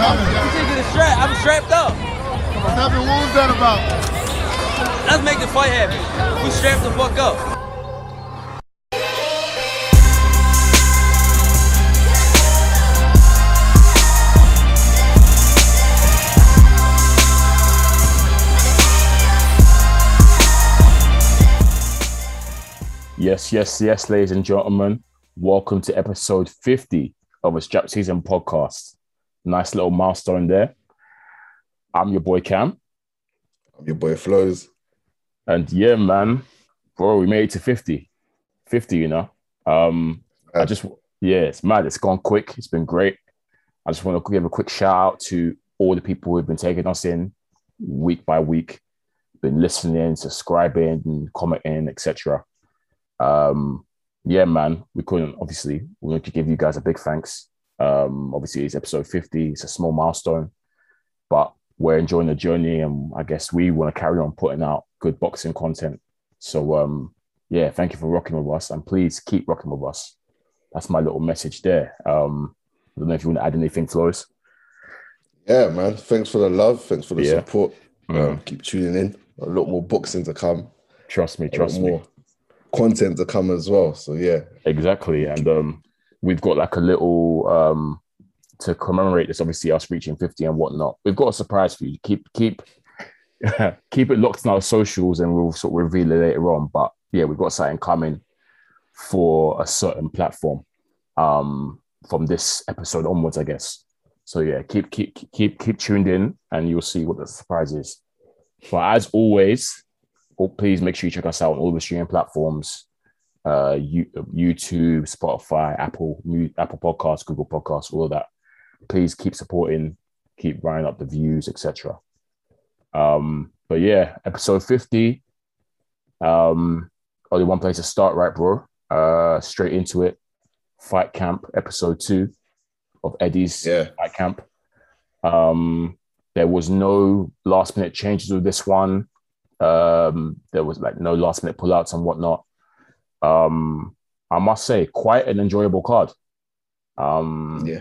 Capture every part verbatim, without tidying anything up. I'm taking a strap. I'm strapped up. Nothing. What was that about? Let's make the fight happen. We strapped the fuck up. Yes, yes, yes, ladies and gentlemen. Welcome to episode fifty of the Strap Season podcast. Nice little milestone there. I'm your boy Cam. I'm your boy Flows. And yeah, man, bro, we made it to fifty. fifty, you know. Um, I just, yeah, it's mad. It's gone quick. It's been great. I just want to give a quick shout out to all the people who've been taking us in week by week, been listening, subscribing, commenting, et cetera. Um, yeah, man, we couldn't, obviously, we want to give you guys a big thanks. Um, obviously, it's episode fifty. It's a small milestone, but we're enjoying the journey, and I guess we want to carry on putting out good boxing content. So, um, yeah, thank you for rocking with us, and please keep rocking with us. That's my little message there. Um, I don't know if you want to add anything, Flores. Yeah, man, thanks for the love. Thanks for the yeah. support. Mm. Um, keep tuning in. A lot more boxing to come. Trust me, trust me. More content to come as well, so yeah, exactly. And um we've got like a little um to commemorate this, obviously us reaching fifty and whatnot, we've got a surprise for you. Keep keep keep it locked in our socials and we'll sort of reveal it later on, but yeah, we've got something coming for a certain platform um from this episode onwards, I guess. So yeah, keep keep keep keep tuned in and you'll see what the surprise is. But as always, oh, please make sure you check us out on all the streaming platforms, uh, you, YouTube, Spotify, Apple, new, Apple Podcasts, Google Podcasts, all of that. Please keep supporting, keep running up the views, et cetera. Um, but yeah, episode fifty. Um, only one place to start, right, bro? Uh, straight into it. Fight Camp, episode two of Eddie's yeah. Fight Camp. Um, there was no last minute changes with this one. Um, there was like no last minute pullouts and whatnot. Um, I must say, quite an enjoyable card. Um, yeah,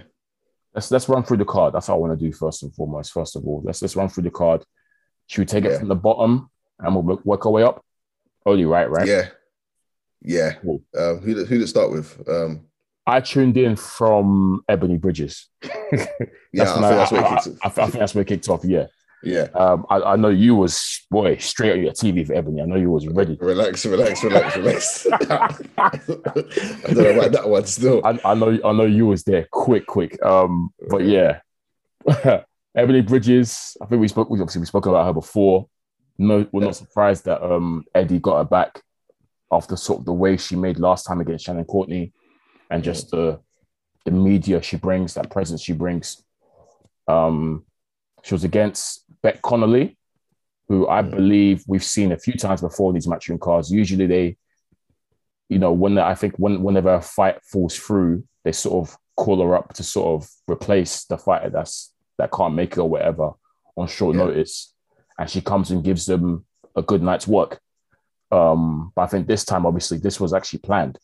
let's let's run through the card. That's what I want to do first and foremost. First of all, let's let's run through the card. Should we take yeah. it from the bottom and we'll work, work our way up? Only right, right? Yeah, yeah. Cool. Um, who who to start with? Um, I tuned in from Ebony Bridges. that's yeah, I think, I, that's I, I, I think that's where it kicked off. Yeah. Yeah, um, I, I know you was, boy, straight on your T V for Ebony. I know you was ready. Relax, relax, relax, relax. I don't know about that one still. I, I know I know you was there quick, quick. Um, but yeah, Ebony Bridges, I think we spoke, we obviously we spoke about her before. No, we're yeah. not surprised that um, Eddie got her back after sort of the way she made last time against Shannon Courtney and just yeah. the, the media she brings, that presence she brings. Um, she was against Beck Connolly, who I believe we've seen a few times before in these matchroom cards. Usually they, you know, when I think when, whenever a fight falls through, they sort of call her up to sort of replace the fighter that's that can't make it or whatever on short yeah. notice. And she comes and gives them a good night's work. Um, but I think this time, obviously, this was actually planned.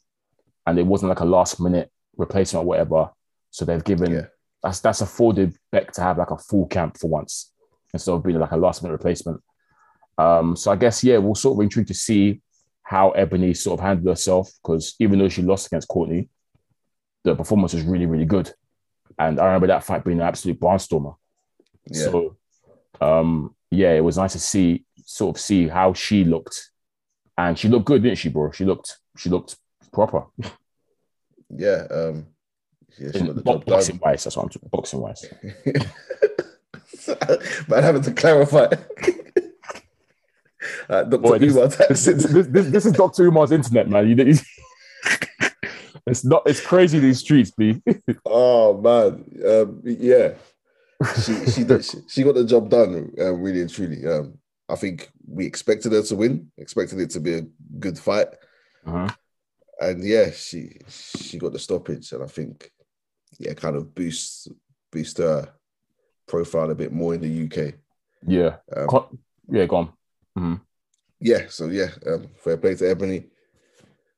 And it wasn't like a last-minute replacement or whatever. So they've given... Yeah. That's that's afforded Beck to have like a full camp for once instead of being like a last minute replacement. Um, so I guess, yeah, we're sort of intrigued to see how Ebony sort of handled herself, because even though she lost against Courtney, the performance was really, really good. And I remember that fight being an absolute barnstormer. Yeah. So, um, yeah, it was nice to see, sort of see how she looked. And she looked good, didn't she, bro? She looked, she looked proper. Yeah, um... Yeah, bo- boxing done. wise, that's what I'm talking. Boxing wise, but I'm having to clarify. uh, Doctor Boy, this, this, this, this, this is Doctor Umar's internet, man. You, you, it's not. It's crazy these streets, B. Oh man, um, yeah. She she, did, she she got the job done, uh, really and truly. Um, I think we expected her to win. Expected it to be a good fight, uh-huh. and yeah, she she got the stoppage, and I think. Yeah, kind of boost boost her profile a bit more in the U K. Yeah, um, yeah, go on. Mm-hmm. Yeah, so yeah, um, fair play to Ebony.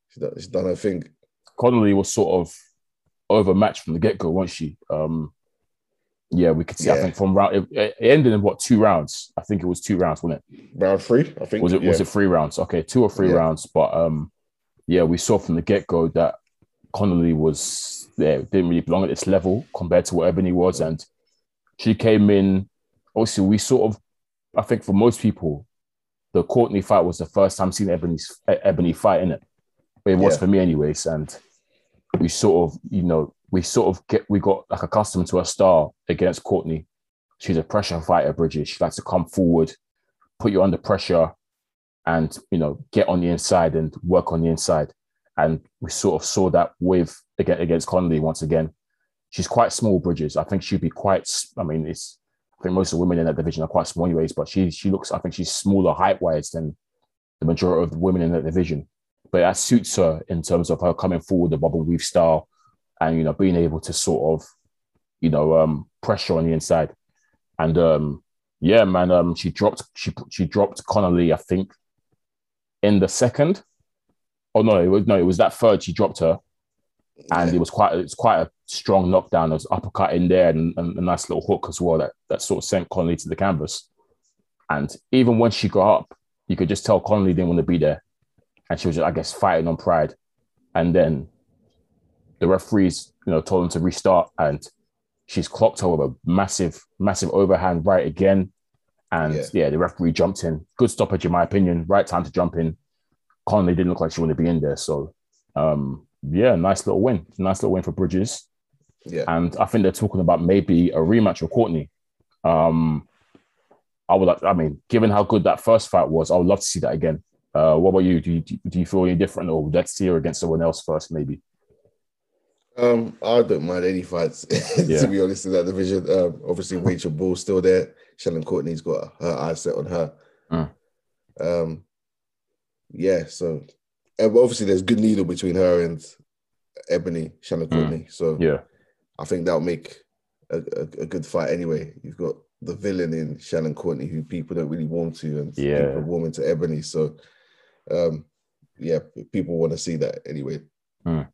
She's done, she's done her thing. Connolly was sort of overmatched from the get go, wasn't she? Um, Yeah, we could see. Yeah. I think from round, it, it ended in what, two rounds? I think it was two rounds, wasn't it? Round three, I think. Was it? Yeah. Was it three rounds? Okay, two or three yeah. rounds. But um, yeah, we saw from the get go that Connolly was yeah, didn't really belong at this level compared to what Ebony was, and she came in. Also, we sort of, I think for most people, the Courtney fight was the first time seeing Ebony's Ebony fight, innit? But it was yeah. for me, anyways, and we sort of, you know. We sort of get, we got like accustomed to her style against Courtney. She's a pressure fighter, Bridges. She likes to come forward, put you under pressure and, you know, get on the inside and work on the inside. And we sort of saw that with, again, against Connolly once again. She's quite small, Bridges. I think she'd be quite, I mean, it's, I think most of the women in that division are quite small anyways, but she she looks, I think she's smaller height-wise than the majority of the women in that division. But that suits her in terms of her coming forward, the bubble weave style, and, you know, being able to sort of, you know, um, pressure on the inside. And, um, yeah, man, um, she dropped she she dropped Connolly, I think, in the second. Oh, no, it was, no, it was that third she dropped her. And it was quite, it was quite a strong knockdown. There was uppercut in there and, and a nice little hook as well that, that sort of sent Connolly to the canvas. And even when she got up, you could just tell Connolly didn't want to be there. And she was just, I guess, fighting on pride. And then the referees, you know, told him to restart, and she's clocked her with a massive, massive overhand right again. And yeah. yeah, the referee jumped in. Good stoppage, in my opinion. Right time to jump in. Connolly didn't look like she wanted to be in there. So, um, yeah, nice little win. Nice little win for Bridges. Yeah. And I think they're talking about maybe a rematch with Courtney. Um, I would like, I mean, given how good that first fight was, I would love to see that again. Uh, what about you? Do you, do you feel any different, or would you like to see her against someone else first, maybe? Um, I don't mind any fights, yeah. to be honest, in that division. Um, obviously, Rachel Bull's still there. Shannon Courtney's got her eyes set on her. Mm. Um, yeah, so and obviously there's good needle between her and Ebony, Shannon Courtney. Mm. So yeah, I think that'll make a, a, a good fight anyway. You've got the villain in Shannon Courtney who people don't really warm to, and yeah. people warm into Ebony. So um, yeah, people want to see that anyway. Mm.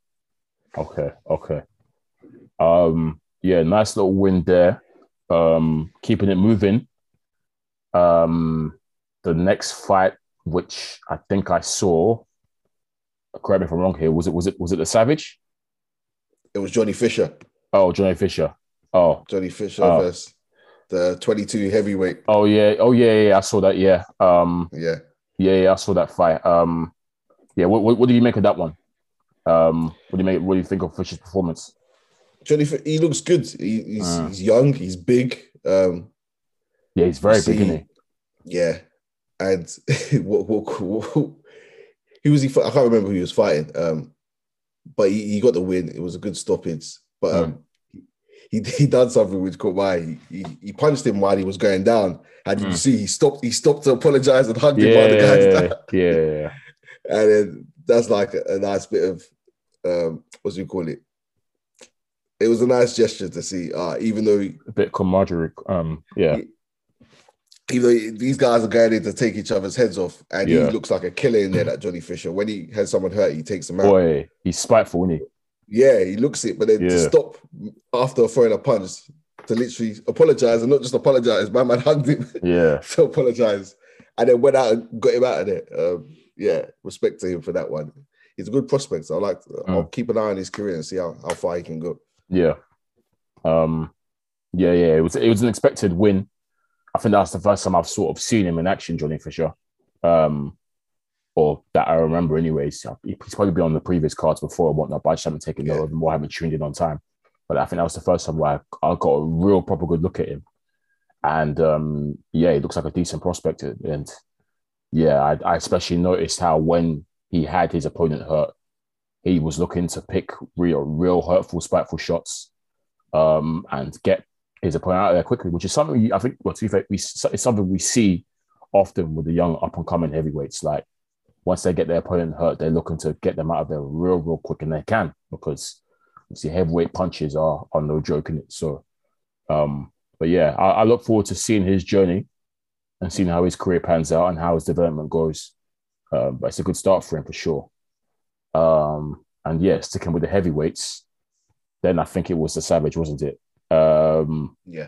Okay, okay. Um, yeah, nice little win there. Um, keeping it moving. Um, the next fight, which I think I saw, correct me if I'm wrong here, was it was it was it the Savage? It was Johnny Fisher. Oh, Johnny Fisher. Oh. Johnny Fisher oh. versus the twenty-two heavyweight. Oh yeah, oh yeah, yeah, yeah. I saw that, yeah. Um yeah. yeah, yeah, I saw that fight. Um yeah, what what, what do you make of that one? Um, what do you make? What do you think of Fisher's performance? Johnny, he looks good. He, he's, uh. he's young. He's big. Um, yeah, he's very see, big, isn't he? Yeah, and what, what, what, who was he? I can't remember who he was fighting. Um, but he, he got the win. It was a good stoppage. But um, mm. he he done something which caught my eye. He, he, he punched him while he was going down, and mm. you see he stopped. He stopped to apologize and hugged yeah, him while the guy's down. Yeah, yeah, yeah. And then that's like a, a nice bit of, um, what do you call it? It was a nice gesture to see, uh, even though... He, a bit camaraderie, um, yeah. He, even though these guys are going in to take each other's heads off, and yeah. he looks like a killer in there, that Johnny Fisher. When he has someone hurt, he takes them out. Boy, he's spiteful, isn't he? Yeah, he looks it, but then yeah. to stop after throwing a punch, to literally apologise, and not just apologise, my man hugged him. Yeah. to apologise. And then went out and got him out of there. Um, yeah, respect to him for that one. He's a good prospect. So I like. Mm. I'll keep an eye on his career and see how, how far he can go. Yeah, um, yeah, yeah. It was it was an expected win. I think that's the first time I've sort of seen him in action, Johnny Fisher, um, or that I remember. Anyways, he's probably been on the previous cards before and whatnot, but I just haven't taken note of him or haven't tuned in on time. But I think that was the first time where I, I got a real proper good look at him. And um, yeah, he looks like a decent prospect, and yeah, I, I especially noticed how when he had his opponent hurt, he was looking to pick real, real hurtful, spiteful shots, um, and get his opponent out of there quickly, which is something I think. Well, to be fair, we it's something we see often with the young up and coming heavyweights. Like once they get their opponent hurt, they're looking to get them out of there real, real quick, and they can because obviously heavyweight punches are are no joke in it. So. Um, But yeah, I, I look forward to seeing his journey and seeing how his career pans out and how his development goes. Uh, but it's a good start for him for sure. Um, and yeah, sticking with the heavyweights, then I think it was the Savage, wasn't it? Um, yeah.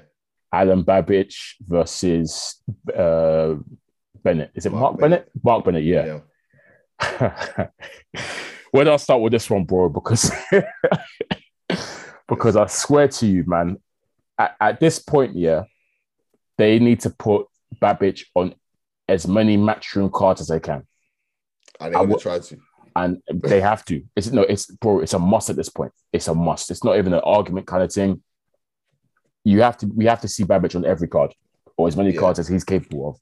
Alen Babic versus uh, Bennett. Is it Mark, Mark Bennett? Bennett? Mark Bennett, yeah. yeah. Where do I start with this one, bro? Because, because I swear to you, man, at, at this point, yeah, they need to put Babic on as many Matchroom cards as they can. And they're going to try to. And they have to. It's no, it's bro, it's a must at this point. It's a must. It's not even an argument kind of thing. You have to, we have to see Babic on every card, or as many yeah. cards as he's capable of,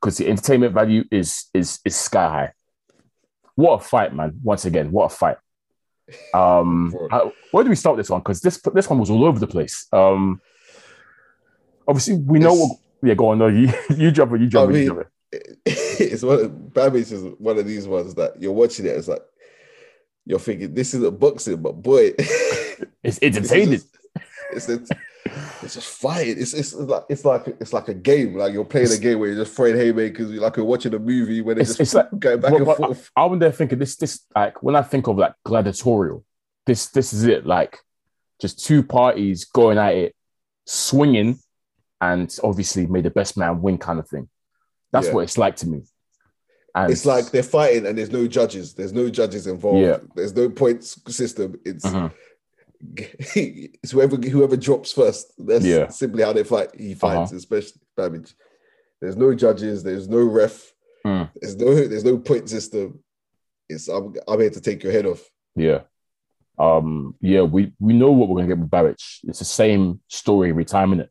because the entertainment value is is is sky high. What a fight, man! Once again, what a fight. Um, how, where do we start this one? Because this this one was all over the place. Um, obviously, we know. What, yeah, go on. No, you you drop it. You drop I mean, it. You drop it. It's one of, Babic is one of these ones that you're watching it. It's like you're thinking this is a boxing, but boy, it's entertaining. It's it's, it's just fighting. It's it's like it's like it's like a game. Like you're playing a game where you're just throwing haymakers. You're like you're watching a movie where they just it's like, going back well, and forth. I, I'm there thinking this this like when I think of like gladiatorial, this this is it. Like just two parties going at it, swinging, and obviously may the best man win kind of thing. That's yeah. what it's like to me. And it's like they're fighting and there's no judges. There's no judges involved. Yeah. There's no points system. It's uh-huh. it's whoever whoever drops first. That's yeah. simply how they fight. He fights, uh-huh. especially Babic. There's no judges. There's no ref. Mm. There's no there's no point system. It's I'm I'm here to take your head off. Yeah. Um. Yeah. We we know what we're gonna get with Babic. It's the same story every time, isn't it?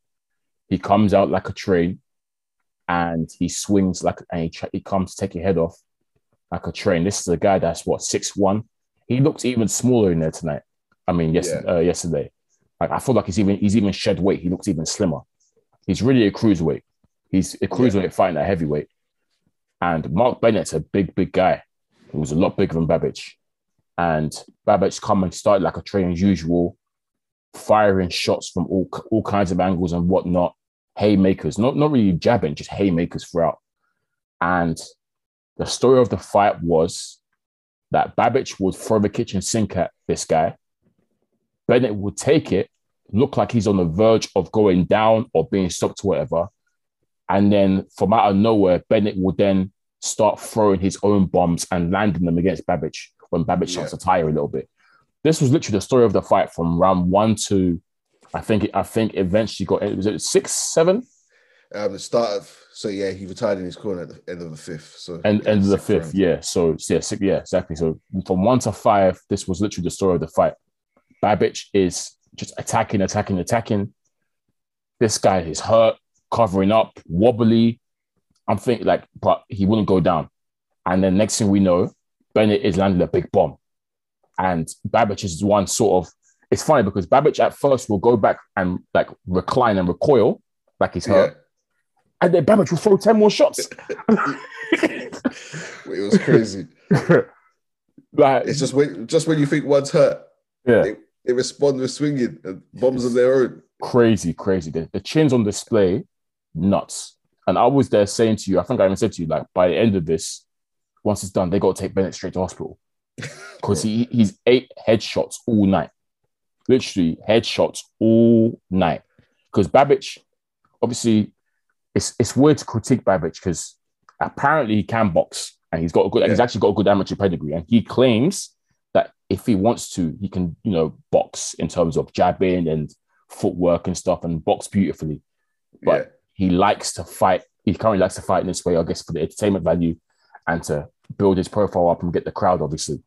He comes out like a train. And he swings like, and he, tra- he comes to take your head off like a train. This is a guy that's what, six one. He looks even smaller in there tonight. I mean, yes, yeah. uh, yesterday. Like I feel like he's even he's even shed weight. He looks even slimmer. He's really a cruiserweight. He's a cruiserweight yeah. fighting at heavyweight. And Mark Bennett's a big, big guy. He was a lot bigger than Babic. And Babic come and started like a train as usual, firing shots from all all kinds of angles and whatnot. Haymakers, not not really jabbing, just haymakers throughout. And the story of the fight was that Babic would throw the kitchen sink at this guy. Bennett would take it, look like he's on the verge of going down or being stopped or whatever. And then from out of nowhere, Bennett would then start throwing his own bombs and landing them against Babic when Babic yeah. starts to tire a little bit. This was literally the story of the fight from round one to I think. It, I think eventually got. Was it six, seven? Um, the start of so yeah, he retired in his corner at the end of the fifth. So and end of the fifth, round. yeah. So yeah, six, yeah, exactly. So from one to five, this was literally the story of the fight. Babic is just attacking, attacking, attacking. This guy is hurt, covering up, wobbly. I'm thinking like, but he wouldn't go down. And then next thing we know, Bennett is landing a big bomb, and Babic is one sort of. It's funny because Babic at first will go back and like recline and recoil like he's hurt. Yeah. And then Babic will throw ten more shots. It was crazy. Like it's just when just when you think one's hurt, yeah. they, they respond with swinging and bombs of their own. Crazy, crazy. The, the chin's on display, nuts. And I was there saying to you, I think I even said to you, like by the end of this, once it's done, they got to take Bennett straight to hospital. Because he he's eight headshots all night. Literally headshots all night. Because Babic, obviously, it's it's weird to critique Babic because apparently he can box and he's got a good, yeah. he's actually got a good amateur pedigree. And he claims that if he wants to, he can, you know, box in terms of jabbing and footwork and stuff and box beautifully. But yeah. he likes to fight. He currently likes to fight in this way, I guess, for the entertainment value and to build his profile up and get the crowd, obviously.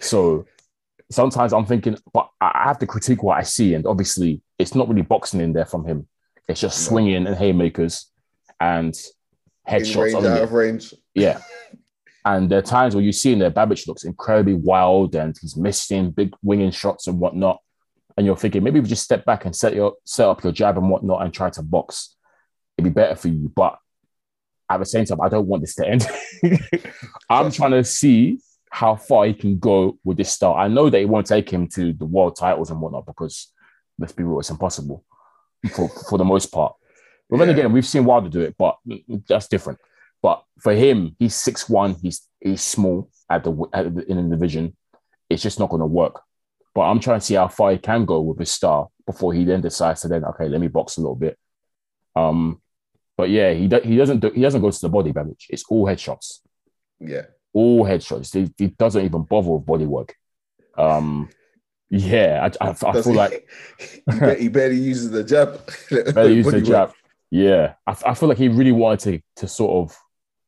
So sometimes I'm thinking, but I have to critique what I see. And obviously, it's not really boxing in there from him. It's just no. swinging and haymakers and headshots. In range, out it. of range. Yeah. And there are times where you see in there, Babic looks incredibly wild and he's missing big winging shots and whatnot. And you're thinking, maybe if you just step back and set, your, set up your jab and whatnot and try to box, it'd be better for you. But at the same time, I don't want this to end. I'm trying to see how far he can go with this style. I know that it won't take him to the world titles and whatnot because, let's be real, it's impossible for, for the most part. But yeah. then again, we've seen Wilder do it, but that's different. But for him, he's six one, he's he's small at the, at the in the division. It's just not going to work. But I'm trying to see how far he can go with his style before he then decides to then, okay, let me box a little bit. Um, but yeah, he do, he doesn't do, he doesn't go to the body, Babic. It's all headshots. Yeah, all headshots. He, he doesn't even bother with body work. Um, yeah, I, I, I feel like he barely uses the jab. barely uses the jab. Yeah, I, I feel like he really wanted to to sort of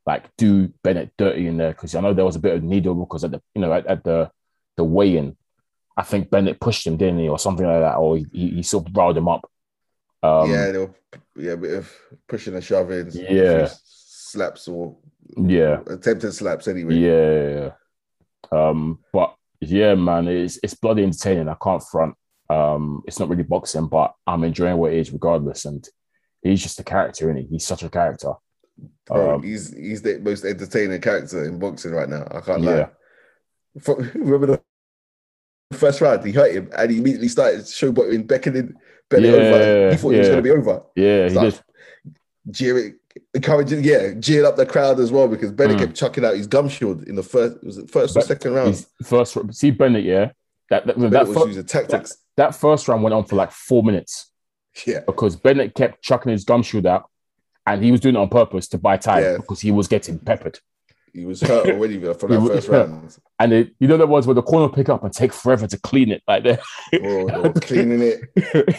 like do Bennett dirty in there, because I know there was a bit of needle because at the you know at, at the the weigh-in, I think Bennett pushed him, didn't he, or something like that, or he, he sort of riled him up. Um, yeah, they were, yeah, a bit of pushing and shoving, yeah, slaps or yeah, attempted slaps anyway. Yeah, yeah. Um, but yeah, man, it's it's bloody entertaining. I can't front. Um, it's not really boxing, but I'm enjoying what it is regardless. And he's just a character, isn't he? He's such a character. Bro, um, he's he's the most entertaining character in boxing right now. I can't yeah. lie. Remember the first round, he hurt him, and he immediately started showboating, beckoning Bennett yeah, over. He thought yeah. it was going to be over. Yeah, he like, did. Jeering, encouraging, yeah, jeering up the crowd as well, because Bennett mm. kept chucking out his gum shield in the first. Was it first but, or second round? First, see Bennett, yeah. That that, Bennett that was first, using tactics. That, that first round went on for like four minutes. Yeah, because Bennett kept chucking his gum shield out, and he was doing it on purpose to buy time yeah. because he was getting peppered. He was hurt already from that first round. And it, you know that was where the corner pick up and take forever to clean it, like that. Oh, cleaning it.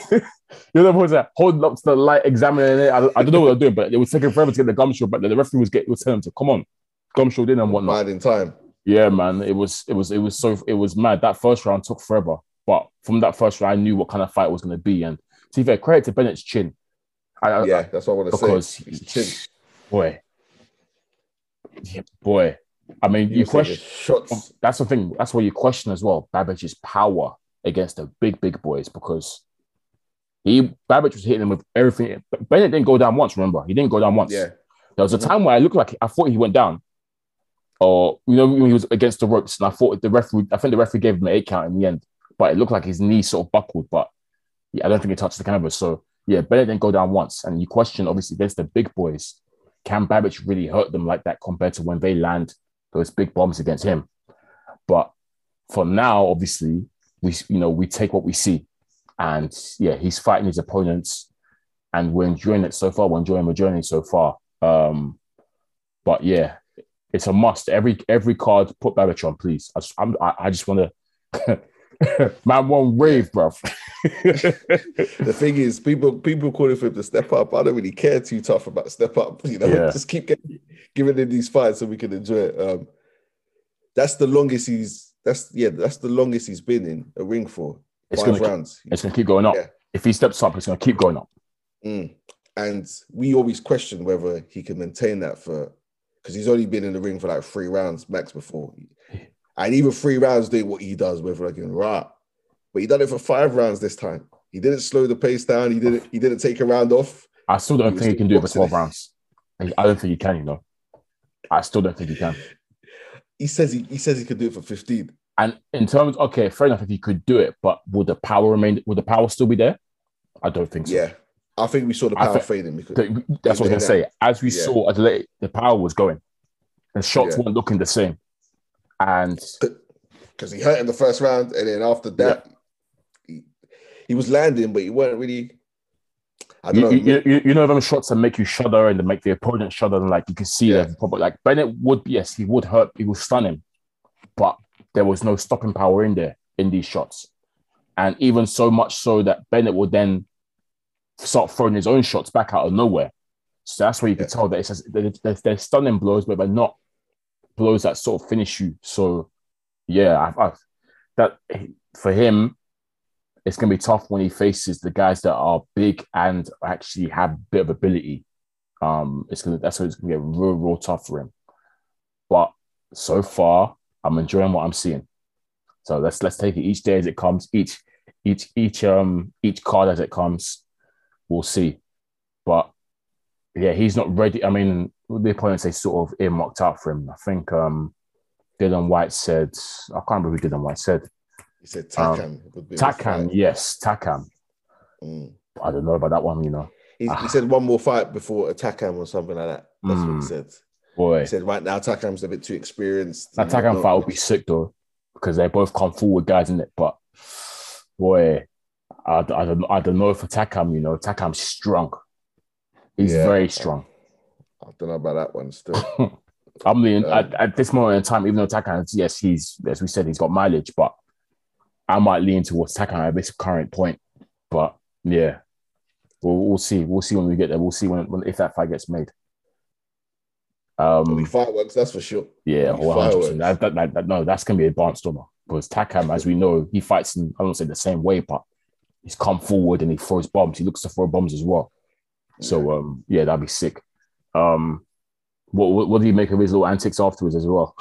You know that was that holding up to the light, examining it. I, I don't know what they're doing, but it was taking forever to get the gum shield. But the referee was getting was telling him to come on, gum shield in and whatnot. Right in time. Yeah, man, it was it was it was so it was mad. That first round took forever, but from that first round, I knew what kind of fight it was going to be, and. To be fair, credit to Bennett's chin. I, yeah, I, that's what I want to because say. Because chin, boy, yeah, boy. I mean, you, you question. Shots. That's the thing. That's where you question as well. Babic's power against the big, big boys, because he Babic was hitting him with everything. But Bennett didn't go down once. Remember, he didn't go down once. Yeah. There was a time where I looked like I thought he went down, or you know, when he was against the ropes, and I thought the referee. I think the referee gave him an eight count in the end, but it looked like his knee sort of buckled, but. Yeah, I don't think it touched the canvas. So, yeah, Bennett didn't go down once. And you question, obviously, there's the big boys. Can Babic really hurt them like that compared to when they land those big bombs against him? But for now, obviously, we you know we take what we see. And, yeah, he's fighting his opponents. And we're enjoying it so far. We're enjoying the journey so far. Um, but, yeah, it's a must. Every every card, put Babic on, please. I, I'm, I, I just want to... Man won't rave, bro. The thing is, people people calling for him to step up. I don't really care too tough about step up. You know, yeah. Just keep getting, giving him these fights so we can enjoy it. Um, that's the longest he's. That's yeah. That's the longest he's been in a ring for it's five gonna rounds. Keep, it's gonna keep going up. Yeah. If he steps up, it's gonna keep going up. Mm. And we always question whether he can maintain that for because he's only been in the ring for like three rounds max before. And even three rounds doing what he does with like right. But he done it for five rounds this time. He didn't slow the pace down. He didn't he didn't take a round off. I still don't he think he can do it for twelve rounds. I don't think he can, you know. I still don't think he can. He says he, he says he could do it for fifteen. And in terms, okay, fair enough if he could do it, but would the power remain would the power still be there? I don't think so. Yeah. I think we saw the power fading. Because that's what I was gonna say. As we yeah. saw as late, the power was going. The shots yeah. weren't looking the same. And because he hurt him the first round, and then after that, yeah. he, he was landing, but he weren't really. I don't you, know. You, you, you know, them shots that make you shudder and they make the opponent shudder, and like you can see yeah. that probably like Bennett would, yes, he would hurt, he would stun him, but there was no stopping power in there in these shots. And even so much so that Bennett would then start throwing his own shots back out of nowhere. So that's where you yeah. can tell that it's just, they're, they're, they're stunning blows, but they're not. Blows that sort of finish you. So, yeah, I, I, that for him, it's going to be tough when he faces the guys that are big and actually have a bit of ability. Um, it's going to that's going to get real, real tough for him. But so far, I'm enjoying what I'm seeing. So let's let's take it each day as it comes, each each each um each card as it comes. We'll see. But yeah, he's not ready. I mean. The opponents they sort of earmarked out for him. I think um, Dylan White said, I can't remember who Dylan White said. He said Takam. Um, Takam, yes, Takam. Mm. I don't know about that one, you know. He, ah. he said one more fight before a Takam or something like that. That's mm. what he said. Boy. He said right now Takam's a bit too experienced. That Takam fight would be sick though, because they both come forward guys in it, but boy, I, I, don't, I don't know for Takam, you know. Takam's strong. He's yeah. very strong. I don't know about that one still. I mean, um, at, at this moment in time, even though Takam, yes, he's, as we said, he's got mileage, but I might lean towards Takam at this current point. But yeah, we'll, we'll see. We'll see when we get there. We'll see when, when if that fight gets made. Um, fireworks, that's for sure. Yeah, one hundred percent. That, that, that, that, no, that's going to be advanced or not. Because Takam, as we know, he fights in, I don't say the same way, but he's come forward and he throws bombs. He looks to throw bombs as well. So, um, yeah, that'd be sick. Um, what, what what do you make of his little antics afterwards as well?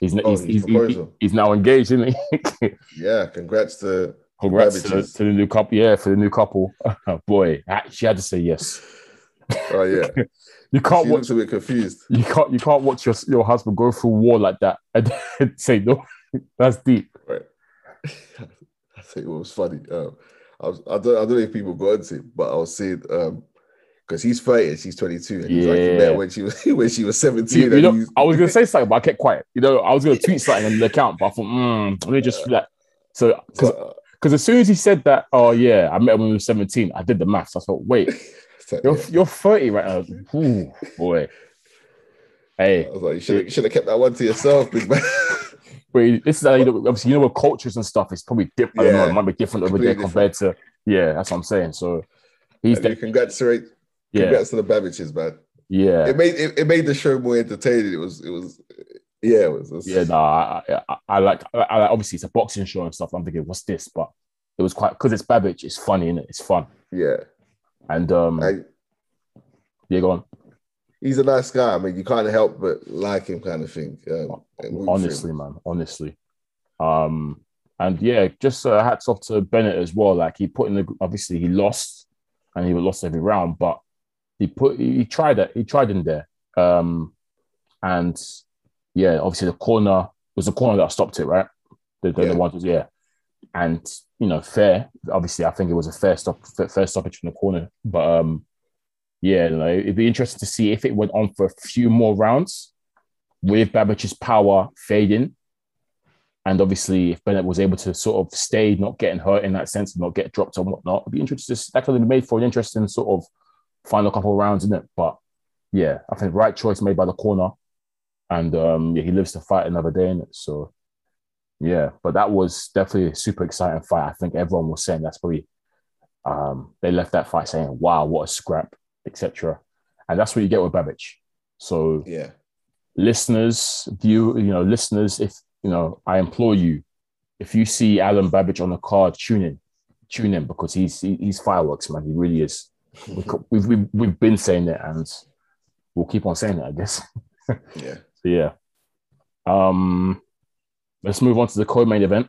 he's, oh, he's, he's, he's, he's now engaged, isn't he? yeah, congrats to... Congrats to, to the new couple. Yeah, for the new couple. Oh, boy, she had to say yes. Oh, yeah. You can't she watch, looks a bit confused. You can't you can't watch your, your husband go through war like that and, and say no. That's deep. Right. I think what was funny. Um, I was I don't I don't know if people got into it, but I was saying um because he's thirty and she's twenty-two, and he's yeah. like he met when she was when she was seventeen. You, you know, I was gonna say something, but I kept quiet. You know, I was gonna tweet something and the account, but I thought, mm, let me just yeah. like so because uh, as soon as he said that, oh yeah, I met him when we were seventeen. I did the maths. I thought, wait. You're, yeah. you're thirty right now. Ooh, boy. Hey. I was like, you should have, you should have kept that one to yourself, big man. Wait, this is how you know, obviously, you know, with cultures and stuff, it's probably different. Yeah. I don't know, it might be different over there compared to, yeah, that's what I'm saying. So he's there. Congrats, right? Yeah. Congrats to the Babiches, man. Yeah. It made it, it made the show more entertaining. It was, it was, yeah, it was. It was yeah, no, nah, I, I, I like, I, I, obviously, it's a boxing show and stuff. I'm thinking, what's this? But it was quite, because it's Babic, it's funny, innit? It's fun. Yeah. And um, I, yeah, go on. He's a nice guy. I mean, you can't help but like him, kind of thing. Um, honestly, man, honestly. Um, and yeah, just uh, hats off to Bennett as well. Like he put in the obviously he lost, and he lost every round, but he put he, he tried it. He tried in there. Um, and yeah, obviously the corner it was the corner that stopped it, right? The the, yeah. the one was yeah. And you know, fair. Obviously, I think it was a fair stop, fair stoppage from the corner. But um, yeah, like, it'd be interesting to see if it went on for a few more rounds with Babic's power fading, and obviously if Bennett was able to sort of stay, not getting hurt in that sense, and not get dropped and whatnot. It'd be interesting. That could have been made for an interesting sort of final couple of rounds, isn't it? But yeah, I think right choice made by the corner, and um, yeah, he lives to fight another day in it. So. Yeah, but that was definitely a super exciting fight. I think everyone was saying that's probably um, they left that fight saying, "Wow, what a scrap," et cetera. And that's what you get with Babic. So, yeah, listeners, view, you know, listeners, if you know, I implore you, if you see Alen Babic on the card, tune in, tune in because he's he, he's fireworks, man. He really is. we've, we've we've been saying it, and we'll keep on saying it, I guess. yeah. So, yeah. Um. Let's move on to the co-main event.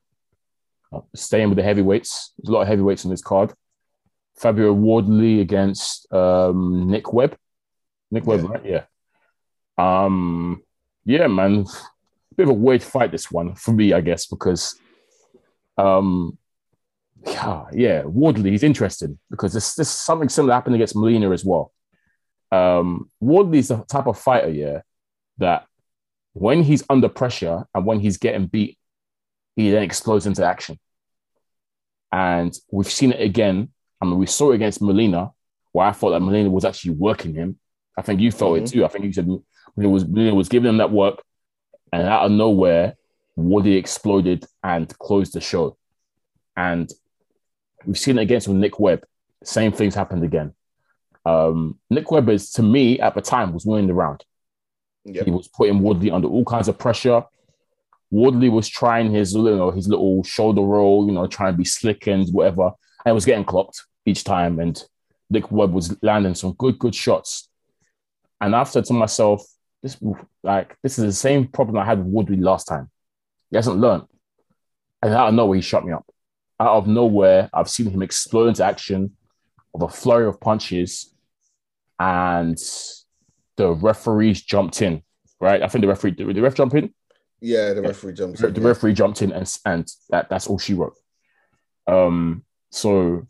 Staying with the heavyweights. There's a lot of heavyweights on this card. Fabio Wardley against um, Nick Webb. Nick Webb, yeah. right? Yeah. Um, yeah, man. Bit of a weird fight, this one, for me, I guess, because, um, yeah, yeah, Wardley, he's interesting because there's, there's something similar happened against Molina as well. Um, Wardley's the type of fighter, yeah, that when he's under pressure and when he's getting beat, he then explodes into action. And we've seen it again. I mean, we saw it against Molina, where I thought that Molina was actually working him. I think you felt mm-hmm. it too. I think you said Molina was, Molina was giving him that work. And out of nowhere, Woody exploded and closed the show. And we've seen it against Nick Webb. Same things happened again. Um, Nick Webb is, to me, at the time, was winning the round. Yep. He was putting Wardley under all kinds of pressure. Wardley was trying his little, you know, his little shoulder roll, you know, trying to be slick and whatever, and it was getting clocked each time. And Nick Webb was landing some good, good shots. And I said to myself, this like this is the same problem I had with Wardley last time. He hasn't learned. And out of nowhere, he shut me up. Out of nowhere, I've seen him explode into action with a flurry of punches, and the referees jumped in, right? I think the referee, did the ref jump in? Yeah, the referee jumped in. The yeah. referee jumped in and, and that, that's all she wrote. Um, so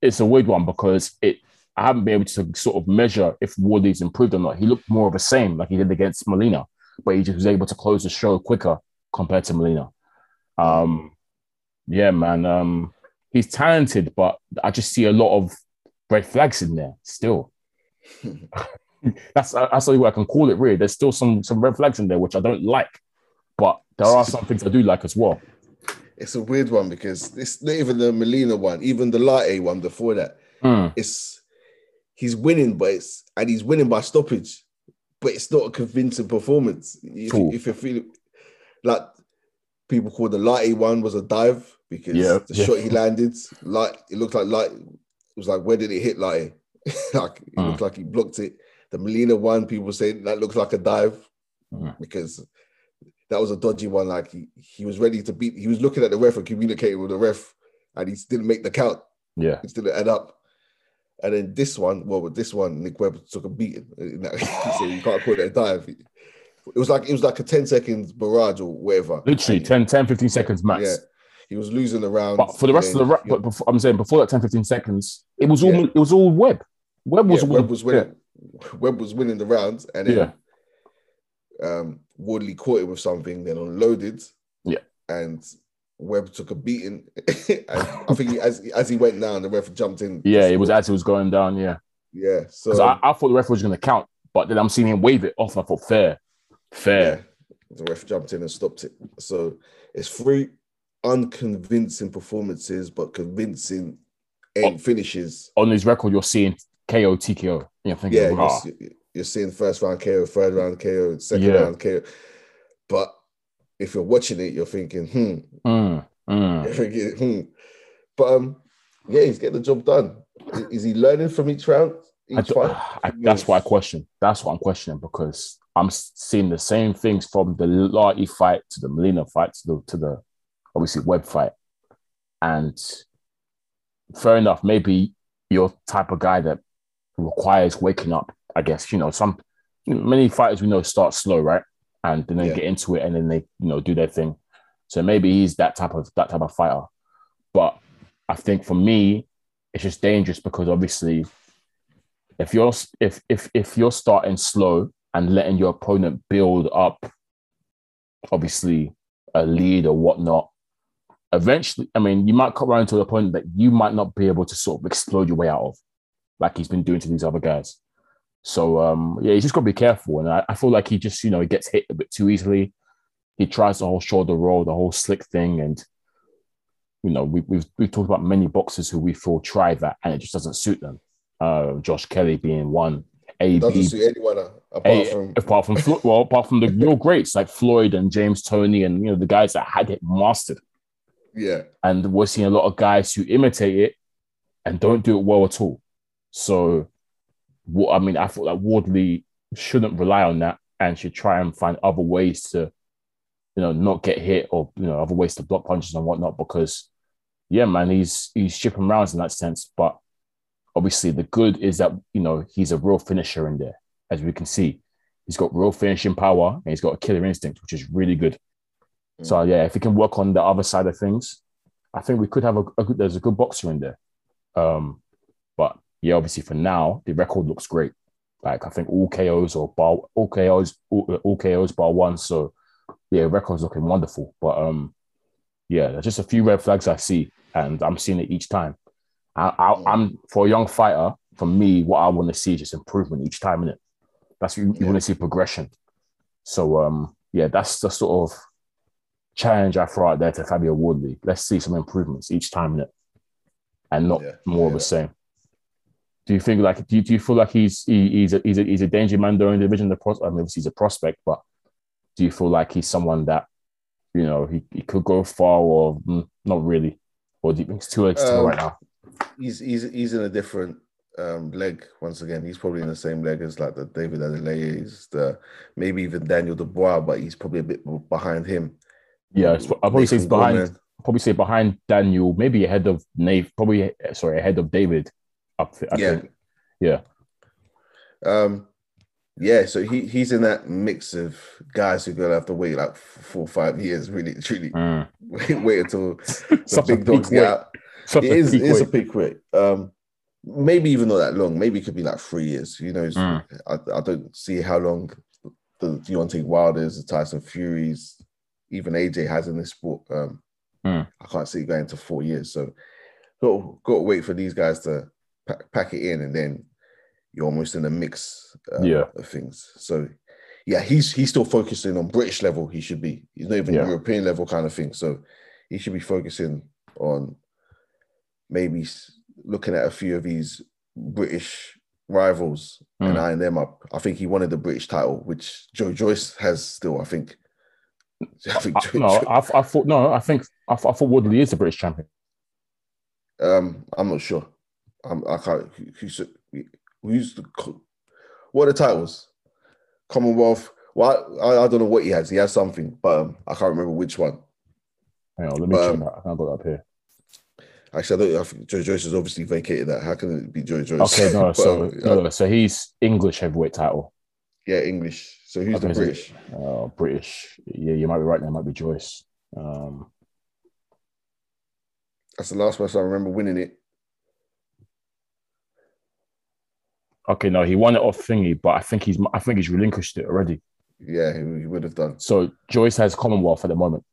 it's a weird one because it. I haven't been able to sort of measure if Wardley's improved or not. He looked more of the same like he did against Molina, but he just was able to close the show quicker compared to Molina. Um, Yeah, man. Um, he's talented, but I just see a lot of red flags in there still. that's that's the way I can call it, really. There's still some some red flags in there which I don't like, but there are some things I do like as well. It's a weird one because it's not even the Molina one, even the Latte one before that. Mm. It's he's winning, but it's and he's winning by stoppage, but it's not a convincing performance. If, cool. if you're feeling like people call the Latte one was a dive because yeah. the yeah. shot he landed, like it looked like light. It was like, where did it hit, Latte? Like it mm. looked like he blocked it. The Molina one, people say that looks like a dive mm. because that was a dodgy one. Like he, he was ready to beat. He was looking at the ref and communicating with the ref, and he didn't make the count. Yeah, it didn't add up. And then this one, well, with this one, Nick Webb took a beating. So you can't call it a dive. It was like it was like a ten seconds barrage or whatever. Literally ten, ten, fifteen seconds max. Yeah. He was losing the round. But for the rest then, of the round, but before, I'm saying before that ten, fifteen seconds, it was all yeah. it was all Webb. Webb was, yeah, Webb was winning. Yeah. Webb was winning the rounds, and then yeah. um, Wardley caught it with something, then unloaded. Yeah, and Webb took a beating. I think he, as as he went down, the ref jumped in. Yeah, it was as he was going down. Yeah, yeah. So I, I thought the ref was going to count, but then I'm seeing him wave it off. I thought fair, fair. Yeah. The ref jumped in and stopped it. So it's three unconvincing performances, but convincing end on, finishes. On his record, you're seeing K O, T K O. You're thinking, yeah, oh. you're, you're seeing first round K O, third round K O, second yeah. round K O. But if you're watching it, you're thinking, hmm. Mm, mm. You're thinking, hmm. But um, yeah, he's getting the job done. Is he learning from each round? Each I I, that's why I question. That's what I'm questioning, because I'm seeing the same things from the Larty fight to the Molina fight to the, to the obviously Webb fight. And fair enough, maybe you're type of guy that requires waking up, I guess. You know, some many fighters we know start slow, right? And then they yeah. get into it, and then they, you know, do their thing. So maybe he's that type of that type of fighter. But I think for me, it's just dangerous because obviously, if you're if if if you're starting slow and letting your opponent build up, obviously a lead or whatnot, eventually, I mean, you might come around to an opponent that you might not be able to sort of explode your way out of, like he's been doing to these other guys. So, um, yeah, he's just got to be careful. And I, I feel like he just, you know, he gets hit a bit too easily. He tries the whole shoulder roll, the whole slick thing. And, you know, we, we've we've talked about many boxers who we feel try that and it just doesn't suit them. Uh, Josh Kelly being one. A, doesn't B, suit anyone uh, apart, a, from... apart from... Flo- well, apart from the real greats like Floyd and James Toney and, you know, the guys that had it mastered. Yeah. And we're seeing a lot of guys who imitate it and don't do it well at all. So... I mean, I thought that Wardley shouldn't rely on that and should try and find other ways to, you know, not get hit or, you know, other ways to block punches and whatnot because, yeah, man, he's he's chipping rounds in that sense. But obviously the good is that, you know, he's a real finisher in there. As we can see, he's got real finishing power and he's got a killer instinct, which is really good. Mm. So, yeah, if he can work on the other side of things, I think we could have a, a good, there's a good boxer in there. Um, but... Yeah, obviously for now, the record looks great. Like I think all K Os or bar all K Os, all, all K Os bar one. So yeah, record's looking wonderful. But um, yeah, there's just a few red flags I see, and I'm seeing it each time. I, I, I'm for a young fighter, for me, what I want to see is just improvement each time, innit? That's what you, you yeah. want to see progression. So um, yeah, that's the sort of challenge I throw out there to Fabio Wardley. Let's see some improvements each time, innit? And not yeah. more yeah. of the same. Do you think like do you, do you feel like he's he, he's a he's a he's a danger man during the division? The pro- I mean, obviously he's a prospect, but do you feel like he's someone that you know he, he could go far or mm, not really, or do you think it's too early to tell right now? He's he's he's in a different um, leg once again. He's probably in the same leg as like the David Adelaide's, the maybe even Daniel Dubois, but he's probably a bit behind him. Yeah, I'd probably say he's behind. Gorman. Probably say behind Daniel, maybe ahead of Nate. Probably sorry, ahead of David. I yeah, think. yeah, um, yeah. So he he's in that mix of guys who are gonna have to wait like four or five years, really, truly. Mm. Wait, wait until the big dogs get out. It is it is a peak weight. Um, maybe even not that long. Maybe it could be like three years. Who knows? Mm. I, I don't see how long the Deontay Wilders, the Tyson Furies, even A J has in this sport. Um, Mm. I can't see it going to four years. So got, got to wait for these guys to pack, pack it in, and then you're almost in a mix uh, yeah. of things. So yeah, he's he's still focusing on British level. He should be. He's not even yeah. European level kind of thing. So he should be focusing on maybe looking at a few of these British rivals mm. and eyeing them up. I think he wanted the British title, which Joe Joyce has still. I think. I think I, Joe, no, Joe, I, I thought no. I think I, I thought Wardley is the British champion. Um, I'm not sure. I'm, I can't. Who's who's the? What are the titles? Commonwealth. Well, I, I don't know what he has. He has something, but um, I can't remember which one. Hang on, let me but, check that. I've got that up here. Actually, I don't. I think Joe Joyce has obviously vacated that. How can it be Joe Joyce? Okay, no. but, so, um, no, so he's English heavyweight title. Yeah, English. So who's okay, the British? Oh, uh, British. Yeah, you might be right. There might be Joyce. Um, That's the last person I remember winning it. Okay, no, he won it off thingy, but I think he's. I think he's relinquished it already. Yeah, he would have done. So Joyce has Commonwealth at the moment.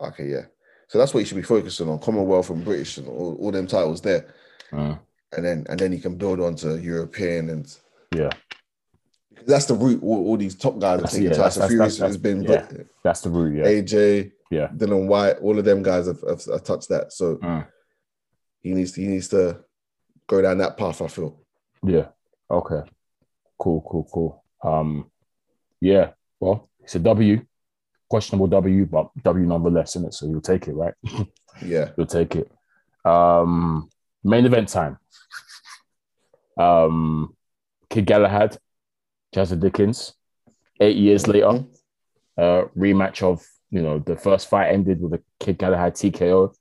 Okay, yeah. So that's what you should be focusing on, Commonwealth and British and all, all them titles there. Mm. And then and then you can build onto European and... Yeah. That's the route all, all these top guys that's, are taking. Yeah, that's, that's, that's, that's, been, yeah, that's the route, yeah. A J, yeah. Dylan White, all of them guys have, have, have touched that. So mm. he needs to, he needs to go down that path, I feel. Yeah. Okay. Cool, cool, cool. Um, yeah, well, it's a W. Questionable W, but W nonetheless, isn't it? So you'll take it, right? Yeah. You'll take it. Um, main event time. Um, Kid Galahad, Jazza Dickens, eight years later, uh, rematch of, you know, the first fight ended with a Kid Galahad T K O.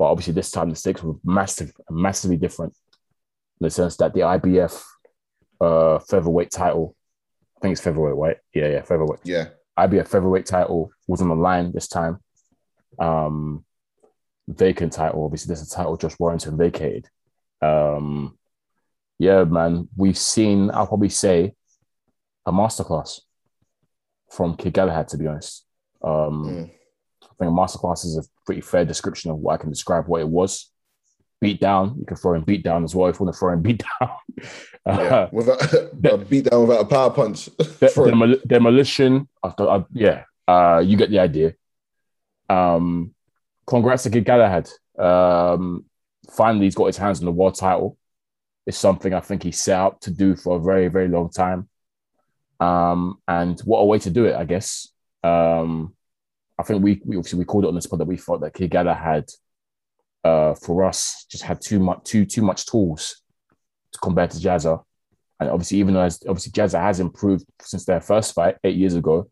But obviously this time the stakes were massive, massively different in the sense that the I B F uh, featherweight title, I think it's featherweight, right? Yeah, yeah, featherweight. Yeah. I B F featherweight title was on the line this time. Um, vacant title, obviously. There's a title Josh Warrington vacated. Um, yeah, man. We've seen, I'll probably say, a masterclass from Kid Galahad, to be honest. Um, mm. I think a masterclass is a pretty fair description of what I can describe what it was. Beat down. You can throw in beat down as well if you want to throw in beat down. Yeah, without a beat down without a power punch. Dem- demolition. I th- I, yeah, uh, you get the idea. Um, congrats to Kid Galahad. Um, finally, he's got his hands on the world title. It's something I think he set out to do for a very, very long time. Um, and what a way to do it, I guess. Um, I think we, we obviously we called it on the spot that we thought that Kid Galahad Uh, for us, just had too much, too too much tools to compare to Jazza, and obviously, even though as, obviously Jazza has improved since their first fight eight years ago,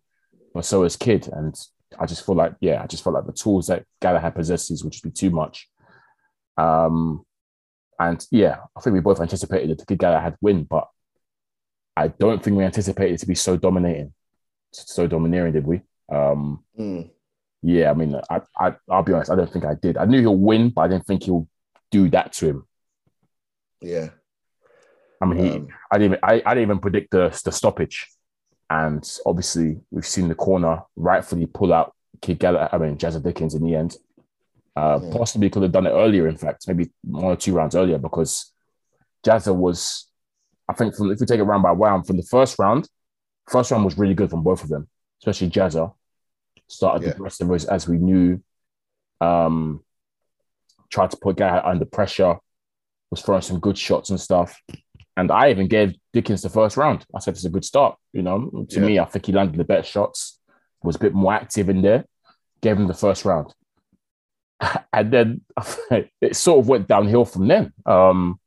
but so has Kid, and I just feel like, yeah, I just felt like the tools that Galahad possesses would just be too much. Um, and yeah, I think we both anticipated that the Kid Galahad win, but I don't think we anticipated it to be so dominating, so domineering, did we? Um, mm. Yeah, I mean, I, I, I'll be honest, I don't think I did. I knew he'll win, but I didn't think he'll do that to him. Yeah. I mean, um, he, I didn't even, I, I didn't even predict the, the stoppage. And obviously, we've seen the corner rightfully pull out Kid Galahad, I mean, Jazza Dickens in the end. Uh, yeah. Possibly could have done it earlier, in fact, maybe one or two rounds earlier, because Jazza was, I think, from, if we take it round by round, from the first round, first round was really good from both of them, especially Jazza. Started yeah. the rest of us as we knew. Um, tried to put Galahad under pressure. Was throwing some good shots and stuff. And I even gave Dickens the first round. I said it's a good start. You know, to yeah. me, I think he landed the better shots. Was a bit more active in there. Gave him the first round. And then it sort of went downhill from then. Um,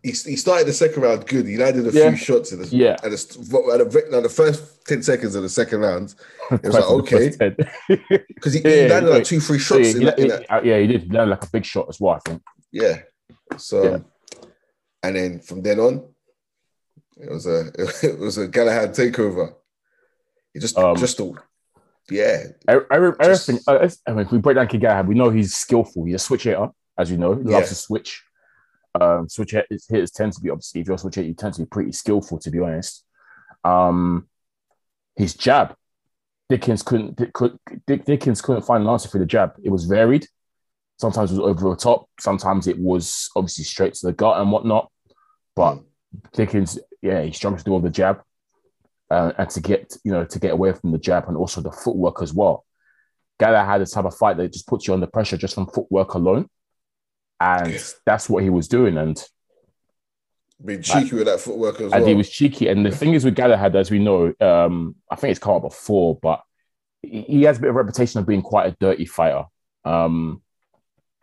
he, he started the second round good. He landed a yeah. few shots in the, yeah. at, a, at, a, at the first ten seconds of the second round. It was like, okay. Because he, yeah, he landed yeah, like two, three shots. Yeah, in he, that, in that. yeah, he did. He landed like a big shot as well, I think. Yeah. So, yeah. And then from then on, it was a it was a Galahad takeover. He just, um, just a, yeah. I, I, I, just, everything, I, I mean, if we break down Kid Galahad, we know he's skillful. He's a switch hitter, as you know. He yeah. loves to switch. Um, switch hitters, hitters tend to be, obviously, if you're a switch hitter, you tend to be pretty skillful, to be honest. Um, his jab Dickens couldn't could, Dick, Dickens couldn't find an answer for the jab. It was varied. Sometimes it was over the top. Sometimes it was obviously straight to the gut and whatnot. But Dickens, yeah, he struggled to do all the jab uh, and to get you know to get away from the jab, and also the footwork as well. Galahad is the type of fight that just puts you under pressure just from footwork alone, and yes. that's what he was doing. And being cheeky uh, with that footwork as and well. And he was cheeky. And the thing is with Galahad, as we know, um, I think it's come up before, but he has a bit of a reputation of being quite a dirty fighter. Um,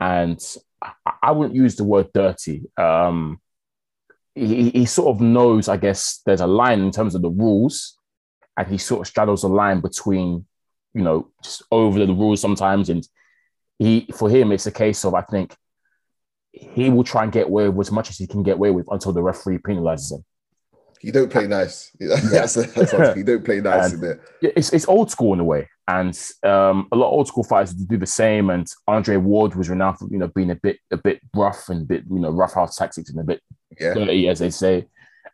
and I, I wouldn't use the word dirty. Um, he, he sort of knows, I guess, there's a line in terms of the rules, and he sort of straddles a line between, you know, just over the rules sometimes. And he, for him, it's a case of, I think, he will try and get away with as much as he can get away with until the referee penalizes him. You don't play nice. that's, that's what, you don't play nice in there. It's it's old school in a way, and um, a lot of old school fighters do the same. And Andre Ward was renowned for you know being a bit a bit rough and a bit you know roughhouse tactics and a bit yeah. dirty, as they say.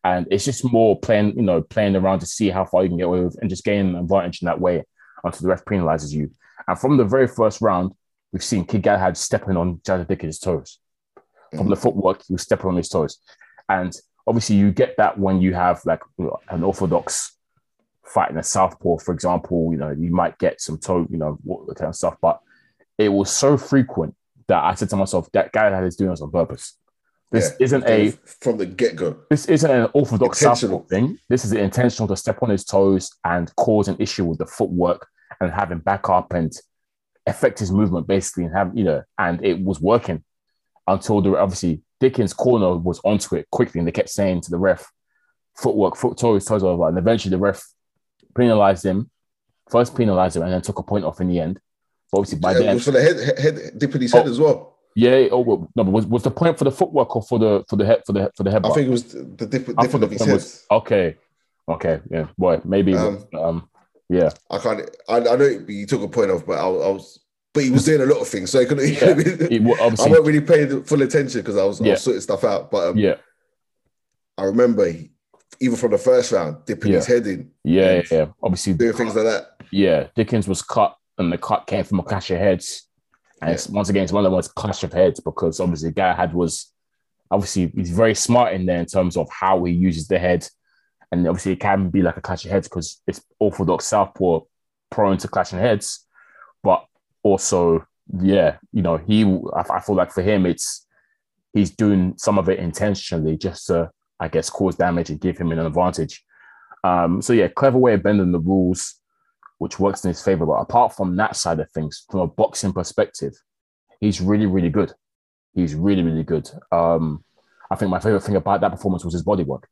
And it's just more playing you know playing around to see how far you can get away with, and just gaining an advantage in that way until the ref penalizes you. And from the very first round, we've seen Kid Galahad stepping on Jazza Dickens' toes. From the footwork, he was stepping on his toes. And obviously you get that when you have like an orthodox fight in a southpaw, for example, you know, you might get some toe, you know, what kind of stuff. But it was so frequent that I said to myself, that Galahad is doing this on purpose. This yeah, isn't a... From the get-go. This isn't an orthodox southpaw thing. This is intentional to step on his toes and cause an issue with the footwork and have him back up and affect his movement, basically, and have, you know, and it was working. Until the obviously Dickens' corner was onto it quickly, and they kept saying to the ref, "Footwork, foot toes, toes over." And eventually, the ref penalized him, first penalized him, and then took a point off in the end. But obviously, by yeah, then, for the head, head dip in his oh, head as well. Yeah. Oh well, no, but was was the point for the footwork or for the for the head for the for the head? I think it was the dip, dip of the his head. Was, okay. Okay. Yeah. Boy, maybe. Um. um yeah. I can't. I, I know you took a point off, but I, I was. But he was doing a lot of things, so he couldn't. He yeah, couldn't he, I weren't really paying full attention because I was, yeah. I was sorting stuff out. But um, yeah, I remember he, even from the first round, dipping yeah. his head in. Yeah, yeah, yeah. Obviously doing things like that. Yeah, Dickens was cut, and the cut came from a clash of heads. And yeah. it's, once again, it's one of those clash of heads because obviously Galahad was obviously he's very smart in there in terms of how he uses the head, and obviously it can be like a clash of heads because it's orthodox southpaw prone to clashing heads, but. Also, yeah, you know, he. I, I feel like for him, it's he's doing some of it intentionally, just to, I guess, cause damage and give him an advantage. Um, so yeah, clever way of bending the rules, which works in his favor. But apart from that side of things, from a boxing perspective, he's really, really good. He's really, really good. Um, I think my favorite thing about that performance was his body work.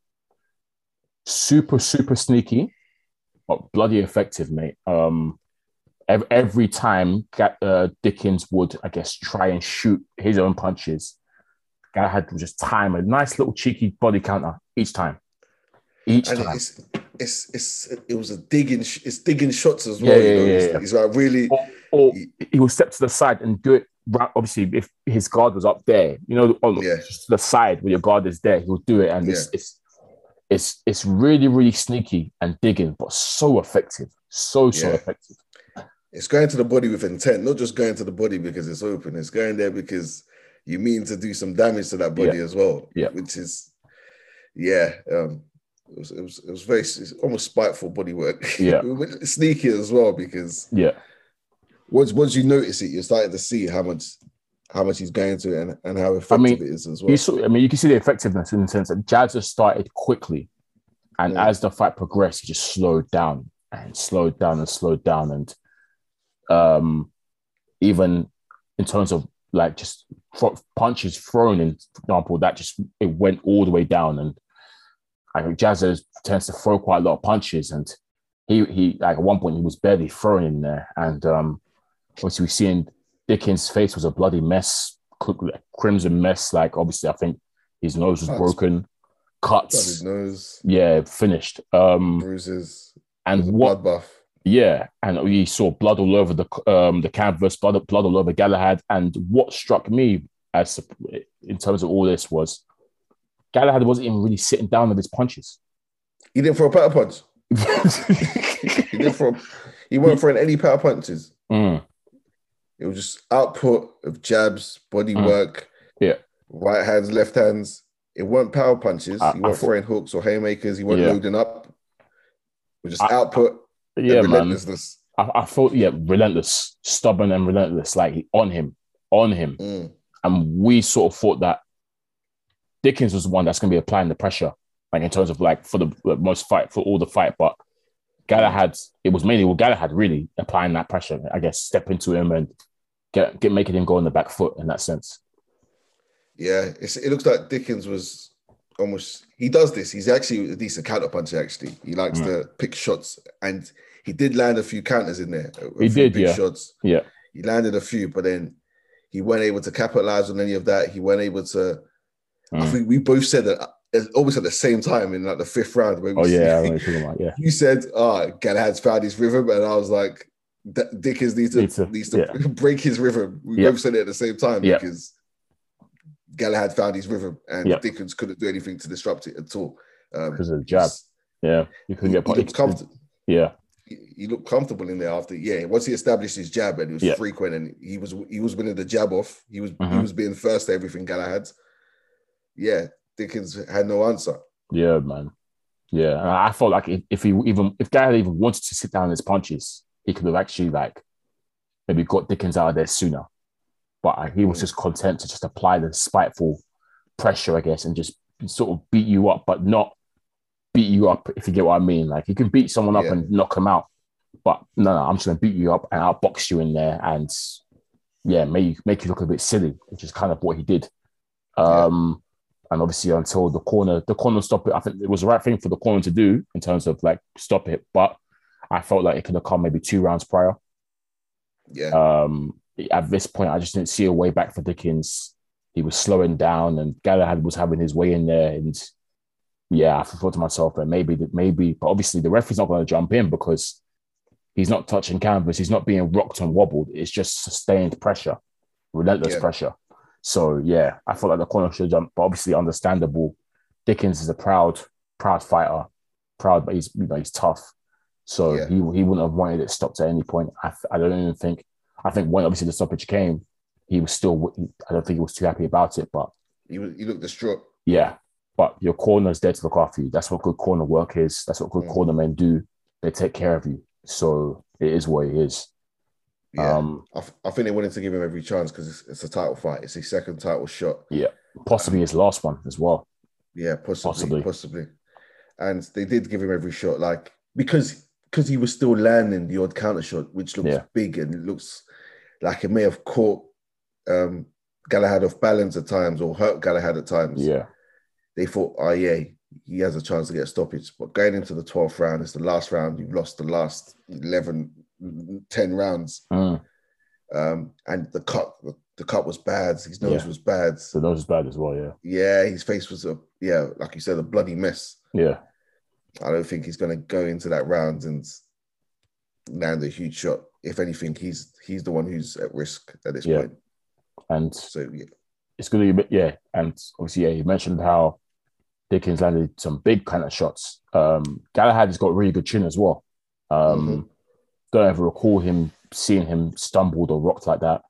Super, super sneaky, but bloody effective, mate. Um, Every time uh, Dickens would, I guess, try and shoot his own punches, Galahad would just time a nice little cheeky body counter each time. Each and time, it's, it's it's it was a digging. It's digging shots as well. Yeah, you know? yeah, yeah. He's like really. Or, or he, he would step to the side and do it. Right, obviously, if his guard was up there, you know, on yeah. just to the side where your guard is there, he'll do it, and yeah. it's it's it's it's really really sneaky and digging, but so effective, so so yeah. effective. It's going to the body with intent, not just going to the body because it's open. It's going there because you mean to do some damage to that body yeah. as well. Yeah, which is, yeah, um, it was it was, it was very it's almost spiteful body work. Yeah, sneaky as well because yeah, once once you notice it, you're starting to see how much how much he's going to and, and how effective I mean, it is as well. You saw, I mean, you can see the effectiveness in the sense that Jazza started quickly, and yeah. as the fight progressed, he just slowed down and slowed down and slowed down and. Um, even in terms of like just punches thrown, in for example, that just it went all the way down, and I think Jazza tends to throw quite a lot of punches, and he he like at one point he was barely throwing in there, and um, obviously we've seen Dickens' face was a bloody mess, crimson mess. Like obviously, I think his nose was broken, cuts, his nose, yeah, finished, um, bruises, and what. Bloodbath. Yeah, and we saw blood all over the um, the canvas, blood, blood all over Galahad. And what struck me as in terms of all this was Galahad wasn't even really sitting down with his punches. He didn't throw a patter punch. he didn't throw. He weren't throwing any power punches. Mm. It was just output of jabs, body mm. work, yeah, right hands, left hands. It weren't power punches. I, he weren't I, throwing hooks or haymakers. He weren't yeah. loading up. It was just I, output I, yeah, and relentlessness. I, I thought, yeah, relentless, stubborn and relentless, like on him, on him. Mm. And we sort of thought that Dickens was the one that's going to be applying the pressure, like in terms of like for the most fight, for all the fight, but Galahad, it was mainly well, Galahad really applying that pressure, I guess, step into him and get, get making him go on the back foot in that sense. Yeah, it's, it looks like Dickens was almost, he does this, he's actually a decent counter puncher actually. He likes mm. to pick shots and he did land a few counters in there. A he few did, big yeah. shots. Yeah. He landed a few, but then he weren't able to capitalize on any of that. He weren't able to, mm. I think we both said that almost at the same time in like the fifth round. Where we oh, yeah, see, about, yeah. You said, oh, Galahad's found his rhythm. And I was like, Dickens needs to, needs to, needs to yeah. break his rhythm. We yeah. both said it at the same time yeah. because Galahad found his rhythm and yeah. Dickens couldn't do anything to disrupt it at all. Um, because of the jab. Yeah. You couldn't get he, he looked comfortable. Yeah. He, he looked comfortable in there after, yeah. Once he established his jab and it was yeah. frequent and he was he was winning the jab off. He was mm-hmm. he was being first to everything Galahad. Yeah. Dickens had no answer. Yeah, man. Yeah, and I felt like if, if he even if Galahad even wanted to sit down his punches, he could have actually like maybe got Dickens out of there sooner. But he was just content to just apply the spiteful pressure, I guess, and just sort of beat you up, but not beat you up. If you get what I mean, like you can beat someone up yeah. and knock them out, but no, no, I'm just gonna beat you up and outbox you in there, and yeah, make make you look a bit silly, which is kind of what he did. Um, yeah. And obviously until the corner, the corner stopped it. I think it was the right thing for the corner to do in terms of like stop it. But I felt like it could have come maybe two rounds prior. Yeah. Um, at this point, I just didn't see a way back for Dickens. He was slowing down and Galahad was having his way in there. And yeah, I thought to myself that maybe, maybe, but obviously the referee's not going to jump in because he's not touching canvas. He's not being rocked and wobbled. It's just sustained pressure, relentless yeah. pressure. So, yeah, I felt like the corner should have jumped, but obviously understandable. Dickens is a proud, proud fighter. Proud, but he's, you know, he's tough. So yeah. he he wouldn't have wanted it stopped at any point. I, I don't even think, I think when obviously the stoppage came, he was still, I don't think he was too happy about it, but. He, was, he looked distraught. Yeah, but your corner's there to look after you. That's what good corner work is. That's what good mm. corner men do. They take care of you. So it is what it is. Yeah, um, I, f- I think they wanted to give him every chance because it's, it's a title fight. It's his second title shot. Yeah, possibly um, his last one as well. Yeah, possibly, possibly, possibly. And they did give him every shot, like because because he was still landing the odd counter shot, which looks yeah. big and it looks like it may have caught um, Galahad off balance at times or hurt Galahad at times. Yeah, they thought, oh yeah, he has a chance to get a stoppage. But going into the twelfth round, it's the last round. You've lost the last eleven. ten rounds mm. um, and the cut the, the cut was bad, his nose yeah. was bad the nose was bad as well yeah yeah his face was a yeah like you said a bloody mess. yeah I don't think he's going to go into that round and land a huge shot. If anything, he's he's the one who's at risk at this yeah. point. And so yeah it's going to be yeah and obviously yeah you mentioned how Dickens landed some big kind of shots. um, Galahad has got a really good chin as well. um mm-hmm. Don't ever recall him seeing him stumbled or rocked like that.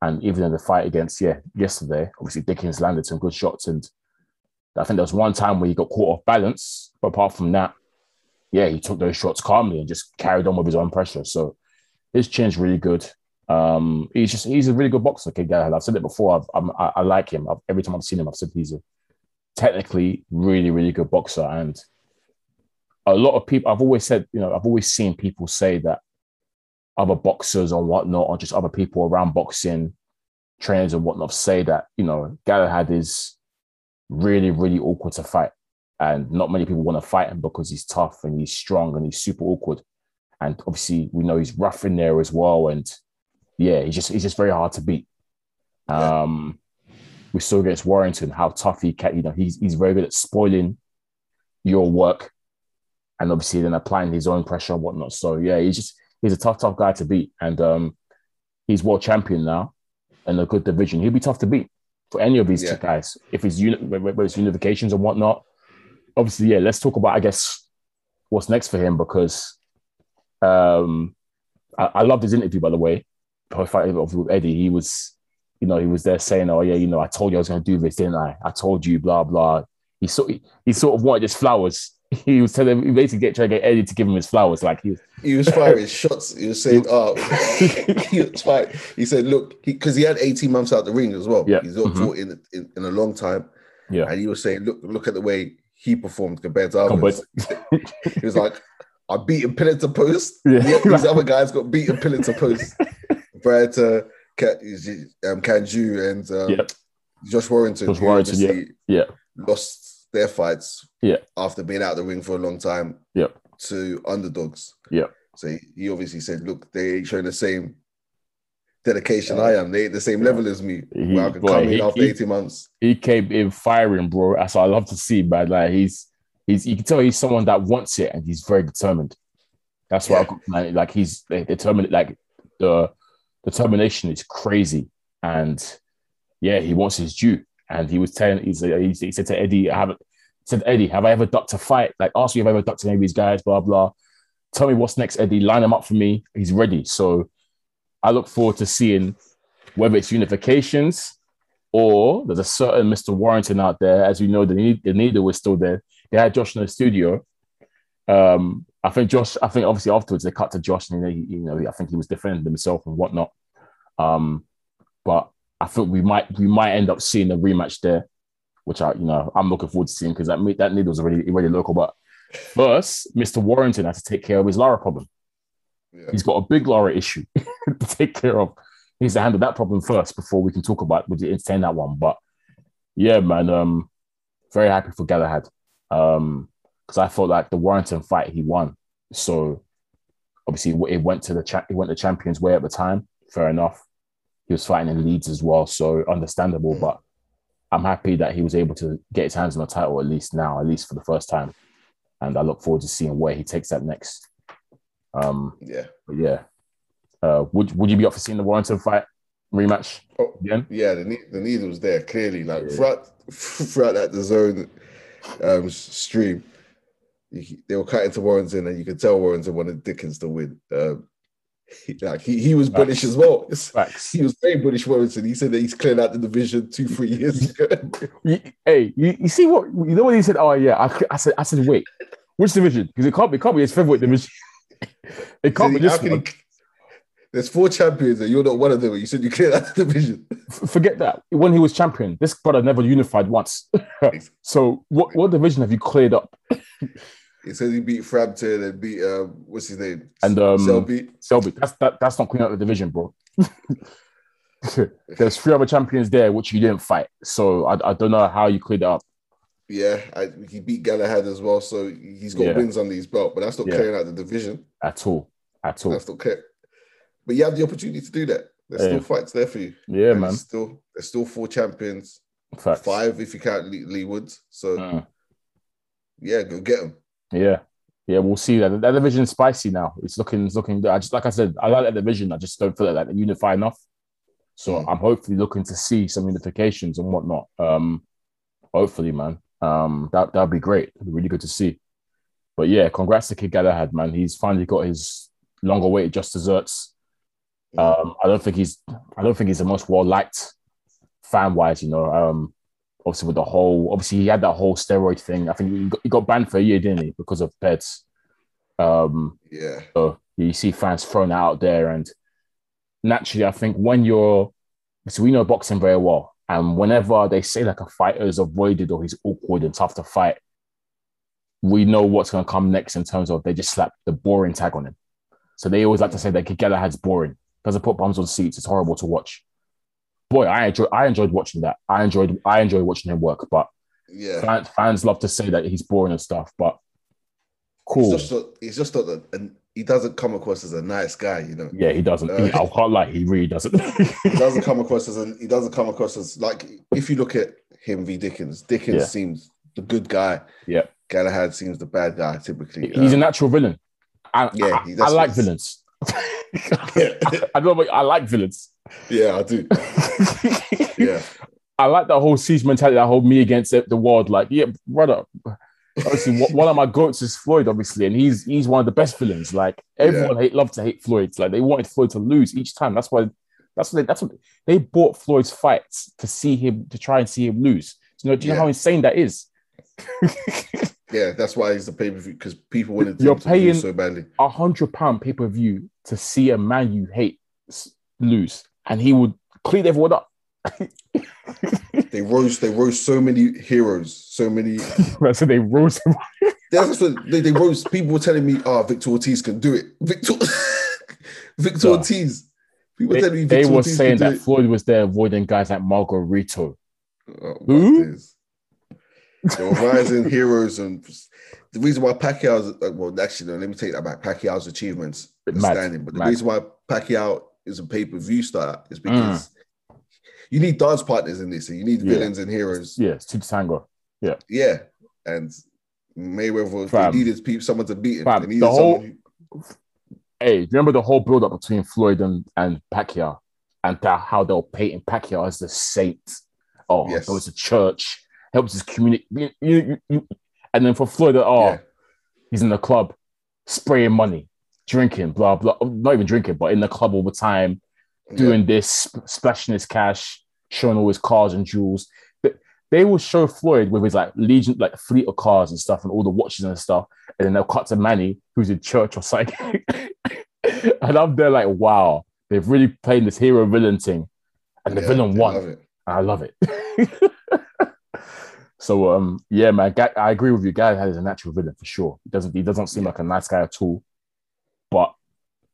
And even in the fight against, yeah, yesterday, obviously Dickens landed some good shots. And I think there was one time where he got caught off balance. But apart from that, yeah, he took those shots calmly and just carried on with his own pressure. So his chin's really good. Um, he's just, he's a really good boxer, Kid Galahad. I've said it before. I've, I'm, I, I like him. I've, every time I've seen him, I've said he's a technically really, really good boxer. And a lot of people, I've always said, you know, I've always seen people say that other boxers or whatnot, or just other people around boxing, trainers and whatnot, say that, you know, Galahad is really, really awkward to fight. And not many people want to fight him because he's tough and he's strong and he's super awkward. And obviously, we know he's rough in there as well. And yeah, he's just he's just very hard to beat. Yeah. Um, we saw against Warrington how tough he can, you know, he's he's very good at spoiling your work and obviously then applying his own pressure and whatnot. So yeah, he's just, he's a tough, tough guy to beat. And um, he's world champion now in a good division. He'll be tough to beat for any of these yeah. two guys. If it's, uni- whether it's unifications and whatnot, obviously, yeah, let's talk about, I guess, what's next for him, because Um, I, I loved his interview, by the way, with Eddie. He was, you know, he was there saying, "Oh yeah, you know, I told you I was going to do this, didn't I? I told you, blah blah." He sort he, he sort of wanted his flowers. He was telling, he basically get trying to get Eddie to give him his flowers. Like he was, he was firing shots. He was saying, "Oh, he was firing." He said, "Look," because he, he had eighteen months out the ring as well. Yeah. He's not mm-hmm. fought in, in in a long time. Yeah, and he was saying, "Look, look at the way he performed compared to others." He was like, I beat him pillar to post. Yeah. Yeah, these other guys got beaten pillar to post. Prior to um, Kanju and um, yeah. Josh Warrington. Josh Warrington, yeah. yeah. Lost their fights yeah. after being out of the ring for a long time yeah. to underdogs. Yeah. So he, he obviously said, look, they ain't showing the same dedication yeah. I am. They ain't the same yeah. level as me. He, where I could boy, come in he, after he, eighteen months. He came in firing, bro. That's what I love to see, man. Like, he's... He's, you can tell he's someone that wants it, and he's very determined. That's why, yeah. like, he's determined. Like, the determination is crazy, and yeah, he wants his due. And he was telling, he said, he said to Eddie, "I haven't said Eddie, have I ever ducked a fight? Like, ask me if I ever ducked any of these guys, blah blah. Tell me what's next, Eddie. Line him up for me. He's ready." So, I look forward to seeing whether it's unifications or there's a certain Mister Warrington out there. As we know, the need, the needle is still there. They had Josh in the studio. Um, I think Josh, I think obviously afterwards they cut to Josh and, he, you know, I think he was defending himself and whatnot. Um, but I think we might we might end up seeing a rematch there, which I, you know, I'm looking forward to seeing because that, that needle was already, already local. But first, Mister Warrington has to take care of his Lara problem. Yeah. He's got a big Lara issue to take care of. He needs to handle that problem first before we can talk about, would you entertain that one? But yeah, man, um, very happy for Galahad. Um, because I felt like the Warrington fight he won, so obviously it went to the cha- it went to Champions Way at the time. Fair enough, he was fighting in Leeds as well, so understandable. Mm-hmm. But I'm happy that he was able to get his hands on the title at least now, at least for the first time. And I look forward to seeing where he takes that next. Um, yeah, but yeah. Uh, would would you be up for seeing the Warrington fight rematch oh, again? Yeah, the ne- the needle was there clearly, like yeah. throughout throughout that the zone. Um, stream, you, they were cutting to Warrington, and you could tell Warrington wanted Dickens to win. Um, he, like he, he was bullish as well. Facts. He was very bullish. Warrington. He said that he's cleared out the division two, three years ago. Hey, you, you see what you know? What he said? Oh yeah, I, I said, I said, wait, which division? Because it can't be, it can't be his favorite division. It can't be this one. He, there's four champions, and you're not one of them. You said you cleared out the division. Forget that. When he was champion, this brother never unified once. So what, what division have you cleared up? He says he beat Frampton and beat uh, what's his name? And um, Selby. Selby. That's that, that's not clearing out the division, bro. There's three other champions there which you didn't fight. So I, I don't know how you cleared it up. Yeah, I, he beat Galahad as well, so he's got yeah. wins on his belt, but that's not yeah. clearing out the division at all. At all. That's not clear. But you have the opportunity to do that. There's yeah. still fights there for you. Yeah, and man. There's still, there's still four champions. Facts. Five if you count Lee, Lee Woods. So, mm. yeah, go get them. Yeah. Yeah, we'll see that. That division's spicy now. It's looking, it's looking good. I just, like I said, I like that division. I just don't feel like they unify enough. So mm. I'm hopefully looking to see some unifications and whatnot. Um, hopefully, man. Um, that, that'd be great. It'd be really good to see. But yeah, congrats to Kid Galahad, man. He's finally got his long-awaited just desserts. Um, I don't think he's. I don't think he's the most well liked, fan wise. You know, um, obviously with the whole. Obviously, he had that whole steroid thing. I think he got, he got banned for a year, didn't he, because of P E D S? Um, yeah. So you see fans thrown out there, and naturally, I think when you're, so we know boxing very well, and whenever they say like a fighter is avoided or he's awkward and tough to fight, we know what's going to come next in terms of they just slap the boring tag on him. So they always like to say that Kid Galahad's boring. Doesn't put bums on seats. It's horrible to watch. Boy, I enjoy, I enjoyed watching that. I enjoyed I enjoy watching him work, but yeah, fans, fans love to say that he's boring and stuff. But cool, he's just not, he's just not a, an, he doesn't come across as a nice guy, you know. Yeah, he doesn't. Uh, he, I can't lie, he really doesn't. he doesn't come across as a, he doesn't come across as like if you look at him v Dickens, Dickens yeah. seems the good guy. Yeah, Galahad seems the bad guy. Typically, he's uh, a natural villain. I, yeah, I, I like villains. yeah. I don't know, I like villains. Yeah, I do. yeah, I like that whole siege mentality, that whole me against the world. Like, yeah, brother, obviously one of my goats is Floyd, obviously, and he's he's one of the best villains. Like everyone yeah. hate, loved to hate Floyd. Like they wanted Floyd to lose each time. That's why that's what they, that's what they bought Floyd's fights to see him to try and see him lose. So, you know, do you yeah. know how insane that is? Yeah, that's why it's the pay per view, because people wanted to lose so badly. A hundred pound pay per view to see a man you hate lose, and he would clean everyone up. They roast, they roast so many heroes, so many. That's what they roast. That's what they, they roast. People were telling me, "Ah, oh, Victor Ortiz can do it." Victor, Victor no. Ortiz. People they, were telling me Victor they were Ortiz saying that it. Floyd was there avoiding guys like Margarito. Oh, who? They were rising heroes, and the reason why Pacquiao's well, actually, no, let me take that back. Pacquiao's achievements, standing, but the mad. reason why Pacquiao is a pay per view star is because. Mm. You need dance partners in this. So you need yeah. villains and heroes. Yeah, it's too tango. Yeah. Yeah. And Mayweather, Fam. they needed people, someone to beat him. They needed the whole, who... Hey, do you remember the whole build-up between Floyd and, and Pacquiao and that, how they'll paint Pacquiao as the saint? Oh, yes. Goes to church, helps his community. And then for Floyd, oh, yeah. he's in the club spraying money, drinking, blah, blah. Not even drinking, but in the club all the time. Doing yeah. this, sp- splashing his cash, showing all his cars and jewels. But they will show Floyd with his like legion, like fleet of cars and stuff, and all the watches and stuff. And then they'll cut to Manny, who's in church or something. And I'm there like, wow, they've really played this hero villain thing, and the yeah, villain won. And I love it. So um, yeah, man, G- I agree with you. Galahad is a natural villain for sure. He doesn't he doesn't seem yeah. like a nice guy at all, but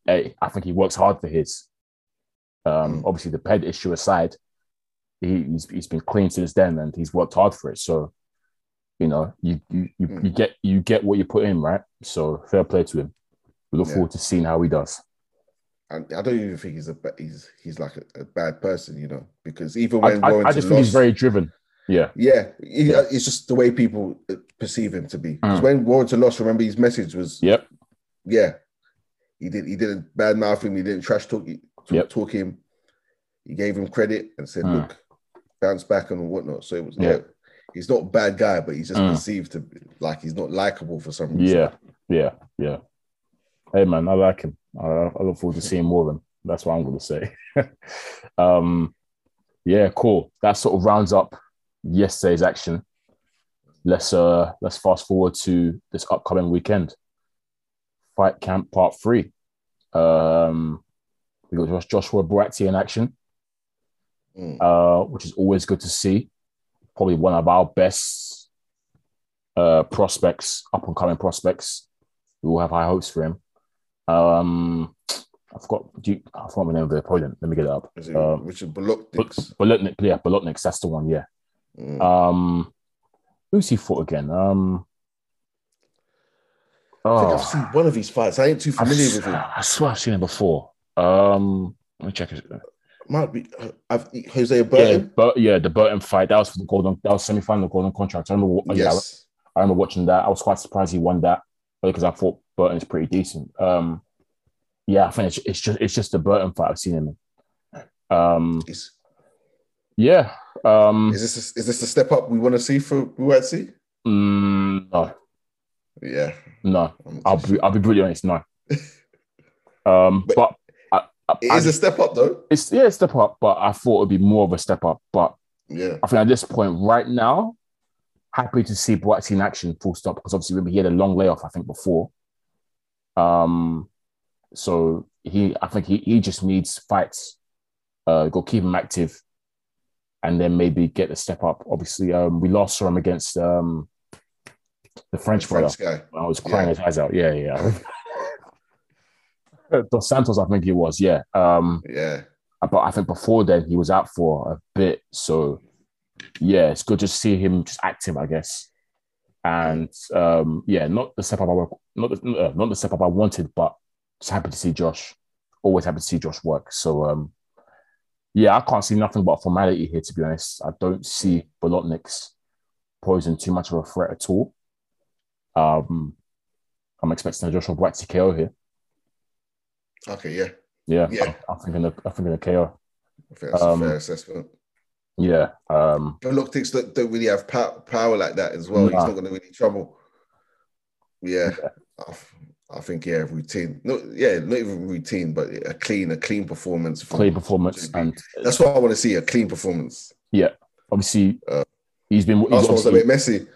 hey, I think he works hard for his. Um, obviously, the ped issue aside, he, he's he's been clean since then, and he's worked hard for it. So, you know, you you you, mm. you get you get what you put in, right? So, fair play to him. We look yeah. forward to seeing how he does. I, I don't even think he's a he's he's like a, a bad person, you know, because even when I, I, I just think lost, he's very driven. Yeah, yeah, he, yeah, it's just the way people perceive him to be. Because mm. when Warrington lost, remember his message was, yep, yeah, he did he didn't badmouth him, he didn't trash talk. He, To yep. talk him, he gave him credit and said, mm. "Look, bounce back and whatnot." So it was, yeah. like, he's not a bad guy, but he's just mm. perceived to be, like he's not likable for some reason. Yeah, yeah, yeah. Hey man, I like him. I, I look forward to seeing more of him. That's what I'm going to say. um, yeah, cool. That sort of rounds up yesterday's action. Let's uh, let's fast forward to this upcoming weekend. Fight Camp Part Three. Um. We got Joshua Buatsi in action, mm. uh, which is always good to see. Probably one of our best uh, prospects, up-and-coming prospects. We all have high hopes for him. Um, I forgot do you, I forgot the name of the opponent. Let me get it up. Is it um, Richard Bolotniks? Bolotniks, yeah, Bolotniks. That's the one, yeah. Mm. Um, who's he fought again? Um, oh, I think I've seen one of his fights. I ain't too familiar I've, with him. I swear I've seen him before. Um, let me check it. Might be I've, Jose Burton. Yeah, but, yeah, the Burton fight. That was for the golden. That was semi-final golden contract. I remember. Yes. Yeah, I remember watching that. I was quite surprised he won that because I thought Burton is pretty decent. Um, yeah, I think it's, it's just it's just the Burton fight I've seen him in. Um, Jeez. yeah. Um, is this a, is this the step up we want to see for Buatsi? Um, no. Yeah. No. I'll be I'll be brutally honest. No. um, but. but It is I, a step up, though. It's yeah, a step up, but I thought it would be more of a step up. But yeah, I think at this point, right now, happy to see Buatsi in action, full stop, because obviously remember he had a long layoff, I think, before. Um, so he, I think he, he just needs fights. Uh, go keep him active, and then maybe get the step up. Obviously, um, we last saw him against um the French, the French guy. I was crying yeah. his eyes out. Yeah, yeah. Dos Santos, I think he was, yeah. Um, yeah. But I think before then, he was out for a bit. So, yeah, it's good to see him just active, I guess. And, um, yeah, not the step-up I, not the, uh, not the step-up I wanted, but just happy to see Josh. Always happy to see Josh work. So, um, yeah, I can't see nothing but formality here, to be honest. I don't see Bolotniks posing too much of a threat at all. Um, I'm expecting a Joshua Buatsi K O here. Okay, yeah. Yeah, yeah. I'm, I'm thinking of, I'm thinking of K O. I think that's um, a fair assessment. Yeah. Um, Bolotniks don't, don't really have pow- power like that as well. Nah. He's not going to really trouble. Yeah, yeah. I, I think yeah, routine. No, yeah, not even routine, but a clean, a clean performance. Clean performance, and that's what I want to see: a clean performance. Yeah, obviously uh, he's been. He's last one was a bit messy.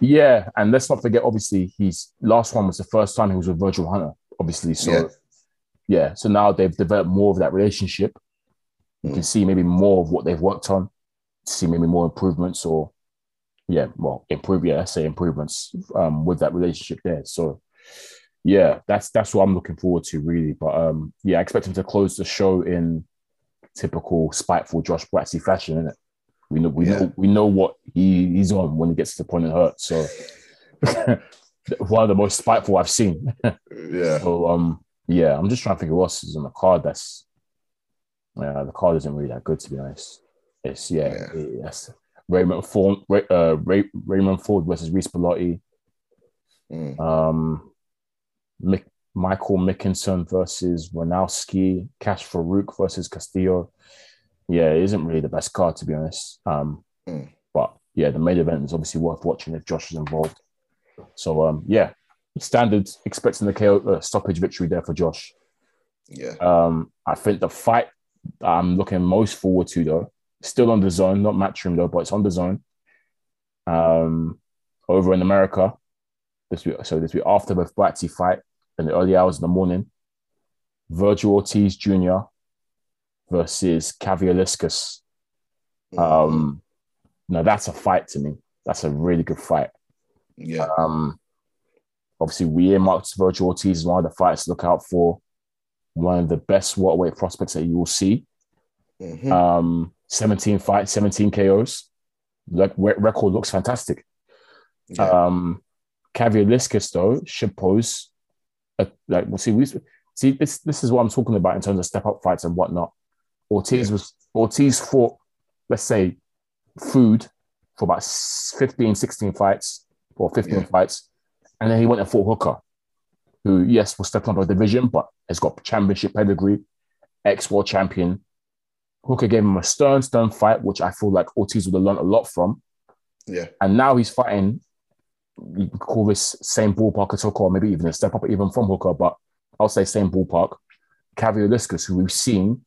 Yeah, and let's not forget. Obviously, his last one was the first time he was with Vergil Hunter. Obviously, so yeah. yeah, so now they've developed more of that relationship. You mm. can see maybe more of what they've worked on. See maybe more improvements or. Yeah, well, improve. Yeah, let's say improvements um, with that relationship there. So, yeah, that's that's what I'm looking forward to, really. But um, yeah, I expect him to close the show in typical spiteful Josh Buatsi fashion, isn't it? We know, we yeah. know, we know what he, he's on when he gets to the point and hurt. So, one of the most spiteful I've seen. yeah. So, um, yeah, I'm just trying to figure what else is on the card. That's uh, the card isn't really that good, to be honest. It's yeah, yeah. It, that's. Raymond Ford, uh, Ray, Raymond Ford versus Reese Bellotti. Mm. Um, Mick, Michael Mickinson versus Ronowski. Cash Farouk versus Castillo. Yeah, it isn't really the best card, to be honest. Um, mm. But yeah, the main event is obviously worth watching if Josh is involved. So um, yeah, standard expecting the K O uh, stoppage victory there for Josh. Yeah. Um, I think the fight I'm looking most forward to though. Still on The Zone, not Matchroom though, but it's on The Zone. Um, over in America, this week, so this week after the Buatsi fight in the early hours of the morning, Vergil Ortiz Junior versus Kavaliauskas. Um, now that's a fight to me. That's a really good fight. Yeah. Um, obviously, we earmarked Vergil Ortiz as one of the fighters to look out for. One of the best welterweight prospects that you will see. Mm-hmm. Um. seventeen fights, seventeen K Os. Like record looks fantastic. Yeah. Um, Kavaliauskas though should pose a, like we'll see. We, see this. This is what I'm talking about in terms of step up fights and whatnot. Ortiz yeah. was Ortiz fought, let's say, food for about fifteen, sixteen fights or fifteen yeah. fights, and then he went and fought Hooker, who yes was stepping up a division, but has got championship pedigree, ex world champion. Hooker gave him a stern, stern fight, which I feel like Ortiz would have learned a lot from. Yeah. And now he's fighting, you could call this same ballpark as Hooker, or maybe even a step up even from Hooker, but I'll say same ballpark. Kavaliauskas, who we've seen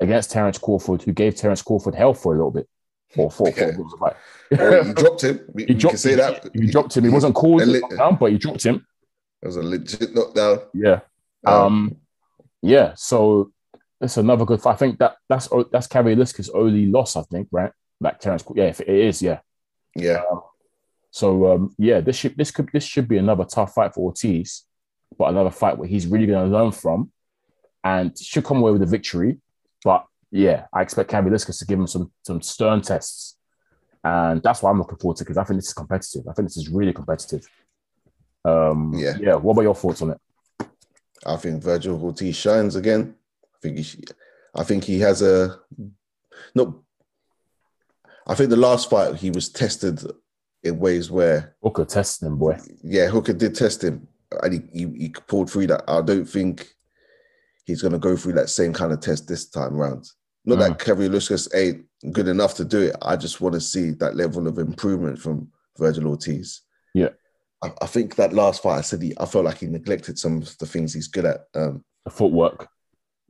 against Terence Crawford, who gave Terence Crawford hell for a little bit. Or four, yeah. four fight. Well, you dropped him. We, you dropped, can say that. You dropped him. He, he wasn't called lit- down, but you dropped him. It was a legit knockdown. Yeah. Um, um, yeah, so... That's another good fight. I think that that's that's Kavaliauskas' only loss, I think, right? Like Terence, yeah, if it is, yeah, yeah. Um, so um, yeah, this should this could this should be another tough fight for Ortiz, but another fight where he's really going to learn from, and should come away with a victory. But yeah, I expect Kavaliauskas to give him some some stern tests, and that's what I'm looking forward to because I think this is competitive. I think this is really competitive. Um, yeah, yeah. What about your thoughts on it? I think Vergil Ortiz shines again. I think, he, I think he has a no. I think the last fight he was tested in ways where Hooker tested him, boy. Yeah, Hooker did test him, and he, he, he pulled through that. I don't think he's going to go through that same kind of test this time round. Not mm. that Kavaliauskas ain't good enough to do it. I just want to see that level of improvement from Vergil Ortiz. Yeah, I, I think that last fight I said he, I felt like he neglected some of the things he's good at. Um, the footwork.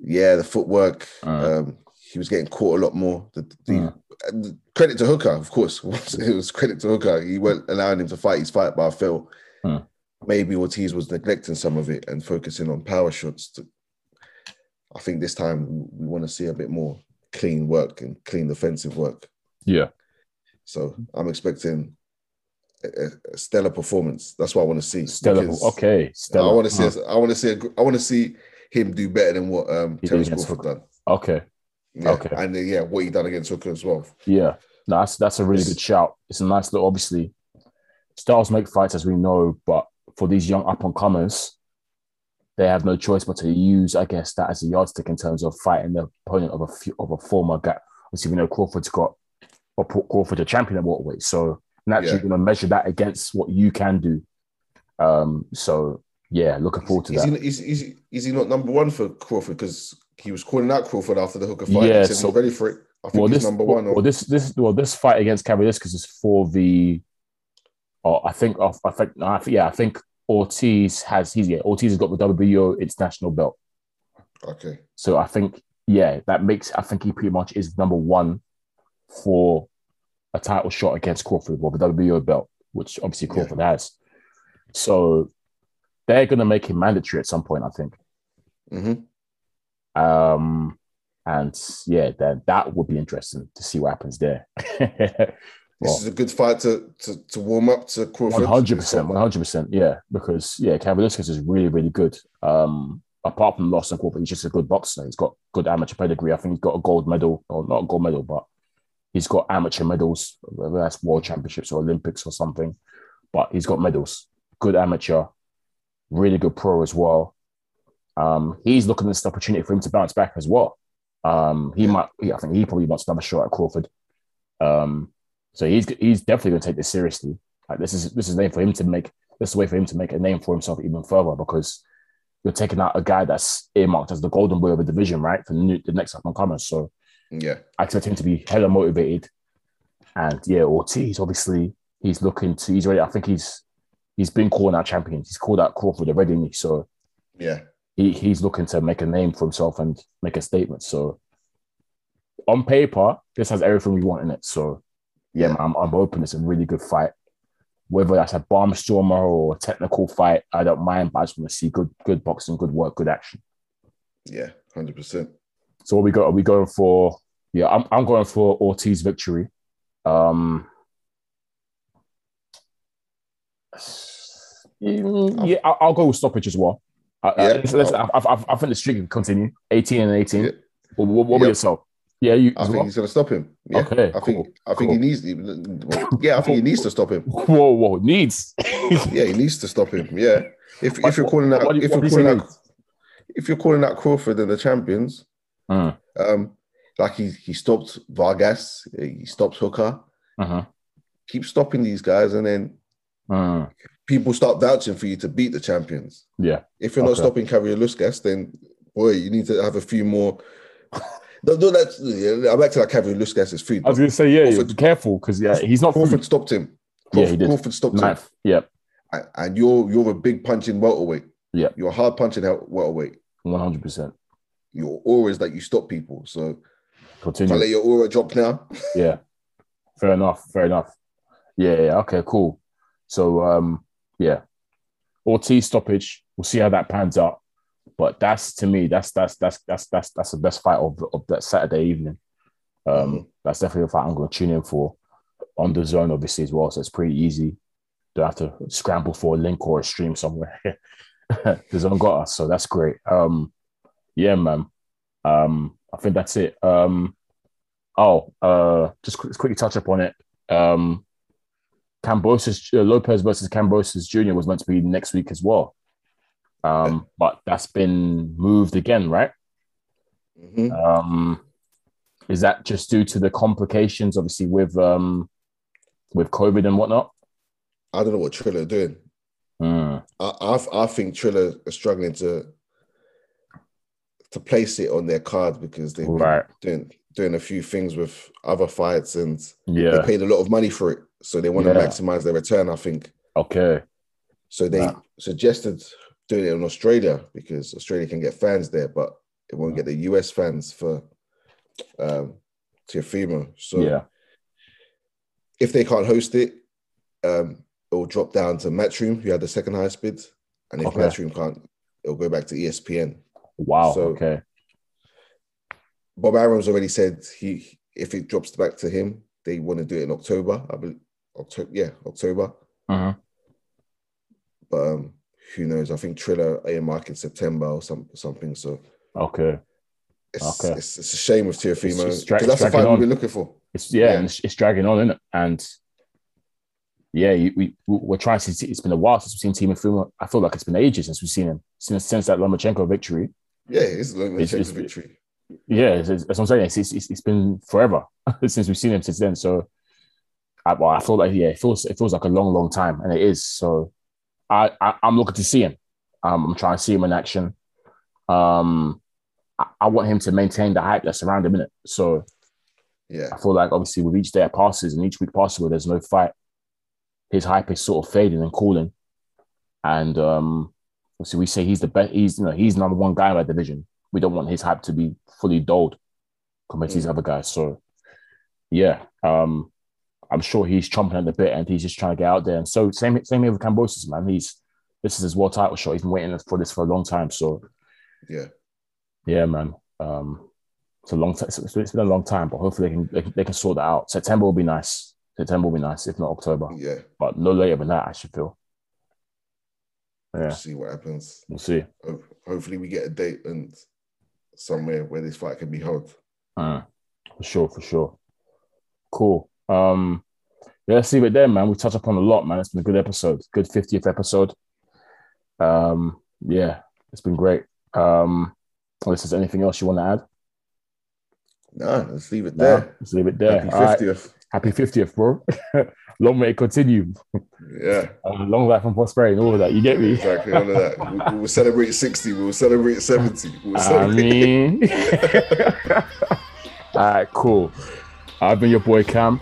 Yeah, the footwork. Uh, um, he was getting caught a lot more. The, the, uh, the credit to Hooker, of course. It was credit to Hooker. He weren't allowing him to fight his fight, but I feel uh, maybe Ortiz was neglecting some of it and focusing on power shots. To, I think this time we, we want to see a bit more clean work and clean defensive work. Yeah. So I'm expecting a, a stellar performance. That's what I want to see. Stellar. Okay. Stellar. I want to see. Uh. I want to see. A, I want to see. Him do better than what um, Terence Crawford done. Okay, yeah. okay, and uh, yeah, what he done against Hooker as well. Yeah, no, that's that's a really it's, good shout. It's a nice little. Obviously, stars make fights, as we know, but for these young up and comers, they have no choice but to use, I guess, that as a yardstick in terms of fighting the opponent of a few, of a former guy. Obviously, we know Crawford's got or Crawford a champion at welterweight, so naturally yeah. you're gonna measure that against what you can do. Um, so. Yeah, looking forward to is, that. Is he, is, is, is he not number one for Crawford? Because he was calling out Crawford after the Hooker fight. Yeah, he said so, he's ready for it. I think well, he's this, number one. Or... Well, this this well this fight against Kavaliauskas is for the. Oh, I think I think I think yeah I think Ortiz has he's yeah Ortiz has got the W B O international belt. Okay. So I think yeah that makes I think he pretty much is number one for a title shot against Crawford with the W B O belt, which obviously Crawford yeah. has. So they're going to make him mandatory at some point, I think. Mm-hmm. Um, and yeah, then that would be interesting to see what happens there. Well, this is a good fight to, to, to warm up to Crawford. one hundred percent, one hundred percent, yeah. Because, yeah, Kavaliauskas is really, really good. Um, apart from loss and Crawford, he's just a good boxer. He's got good amateur pedigree. I think he's got a gold medal, or not a gold medal, but he's got amateur medals, whether that's world championships or Olympics or something. But he's got medals. Good amateur, really good pro as well. Um, he's looking at this opportunity for him to bounce back as well. Um, he might, he, I think he probably wants another shot at Crawford. Um, So he's he's definitely going to take this seriously. Like this is this is a name for him to make. This is a way for him to make a name for himself even further, because you're taking out a guy that's earmarked as the golden boy of the division, right, for the, new, the next up and coming. So yeah, I expect him to be hella motivated. And yeah, Ortiz obviously he's looking to. He's already. I think he's he's been calling out champions. He's called out Crawford already, isn't he? So yeah, he he's looking to make a name for himself and make a statement. So on paper, this has everything we want in it. So. Yeah, man, I'm, I'm hoping it's a really good fight. Whether that's a barnstormer or a technical fight, I don't mind, but I just want to see good good boxing, good work, good action. Yeah, one hundred percent. So what we got? Are we going for... Yeah, I'm I'm going for Ortiz victory. Um, yeah, I'll, I'll go with stoppage as well. I, yeah, uh, listen, I, I, I think the streak can continue. eighteen and eighteen. Yeah. What, what, what yep. about yourself? Yeah, you, I think well? he's going to stop him. Yeah, okay, I think cool, I think cool. he needs. Well, yeah, I think he needs to stop him. Whoa, whoa, needs. yeah, he needs to stop him. Yeah, if if you're calling out, if you're calling out, if you're calling out Crawford and the champions, mm. um, like he he stopped Vargas, he stopped Hooker. Uh-huh. Keep stopping these guys, and then mm. people start vouching for you to beat the champions. Yeah, if you're okay. not stopping Kavaliauskas, then boy, you need to have a few more. No, no, that's yeah, I'm acting like Kavaliauskas is food. I was going to say, yeah, Crawford, careful because yeah, he's not. Crawford food. stopped him. Crawford, yeah, he did. Crawford stopped Knife. him. Yeah, and, and you're you're a big punching welterweight. Yeah, you're a hard punching welterweight. One hundred percent. Your aura is that you stop people. So continue. If I let your aura drop now. yeah, fair enough. Fair enough. Yeah. yeah okay. Cool. So um, yeah, Ortiz stoppage. We'll see how that pans out. But that's to me, that's that's that's that's that's that's the best fight of, of that Saturday evening. Um, mm-hmm. That's definitely a fight I'm going to tune in for on The Zone, obviously as well. So it's pretty easy. Don't have to scramble for a link or a stream somewhere. The Zone got us, so that's great. Um, yeah, man. Um, I think that's it. Um, oh, uh, just qu- quickly touch up on it. Um, Cambosis uh, Lopez versus Cambosis Junior was meant to be next week as well. Um, yeah. But that's been moved again, right? Mm-hmm. Um, is that just due to the complications, obviously, with um, with COVID and whatnot? I don't know what Triller are doing. Mm. I, I I think Triller are struggling to to place it on their card because they've right. been doing doing a few things with other fights and yeah. they paid a lot of money for it, so they want yeah. to maximize their return. I think. Okay. So they nah. suggested. Doing it in Australia because Australia can get fans there, but it won't get the U S fans for um, Teofimo. So yeah. if they can't host it, um, it will drop down to Matchroom, who had the second highest bid, and if okay. Matchroom can't, it will go back to E S P N. Wow. So okay. Bob Arum's already said he if it drops back to him, they want to do it in October. I believe October, yeah, October. Uh-huh. But. Um, Who knows? I think Triller earmarked in September or some, something. So okay, it's, okay. It's, it's a shame with Teofimo because dra- that's the fight we've been looking for. It's yeah, yeah. And it's, it's dragging on, isn't it? And yeah, you, we we're trying to see. It's been a while since we've seen Teofimo. I feel like it's been ages since we've seen him since since that Lomachenko victory. Yeah, it's Lomachenko victory. Yeah, it's, it's, that's what I'm saying. It's, it's, it's been forever since we've seen him since then. So, I, well, I feel like yeah, it feels it feels like a long, long time, and it is so. I, I, I'm looking to see him. Um, I'm trying to see him in action. Um, I, I want him to maintain the hype that's around him, innit? So yeah. I feel like obviously with each day that passes and each week passes where there's no fight, his hype is sort of fading and cooling. And um, so we say he's the best. He's, you know, he's number one guy in our division. We don't want his hype to be fully dulled compared to these other guys. So, yeah, um, I'm sure he's chomping at the bit and he's just trying to get out there. And so same same here with Cambosis, man. He's this is his world title shot. He's been waiting for this for a long time. So, yeah, yeah, man. Um, it's a long time. It's been a long time, but hopefully they can they can, they can sort that out. September will be nice. September will be nice, if not October. Yeah, but no later than that, I should feel. Yeah, we'll see what happens. We'll see. Hopefully, we get a date and somewhere where this fight can be held. Uh, for sure, for sure. Cool. Um, yeah, let's leave it there, man. We touched upon a lot, man. It's been a good episode, good fiftieth episode. Um, yeah, it's been great. Um, unless there's anything else you want to add? No, let's leave it there. No, let's leave it there. Happy fiftieth. Right. Happy fiftieth, bro. Long may it continue. Yeah. Uh, long life and prosperity and all of that. You get me? Exactly, all of that. We, we will celebrate sixty. We will celebrate seventy. We will celebrate... I mean... All right, cool. I've been your boy, Cam.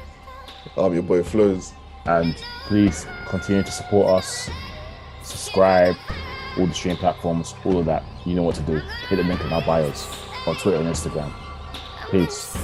I'm your boy, Flows. And please continue to support us. Subscribe. All the stream platforms. All of that. You know what to do. Hit the link in our bios. On Twitter and Instagram. Peace.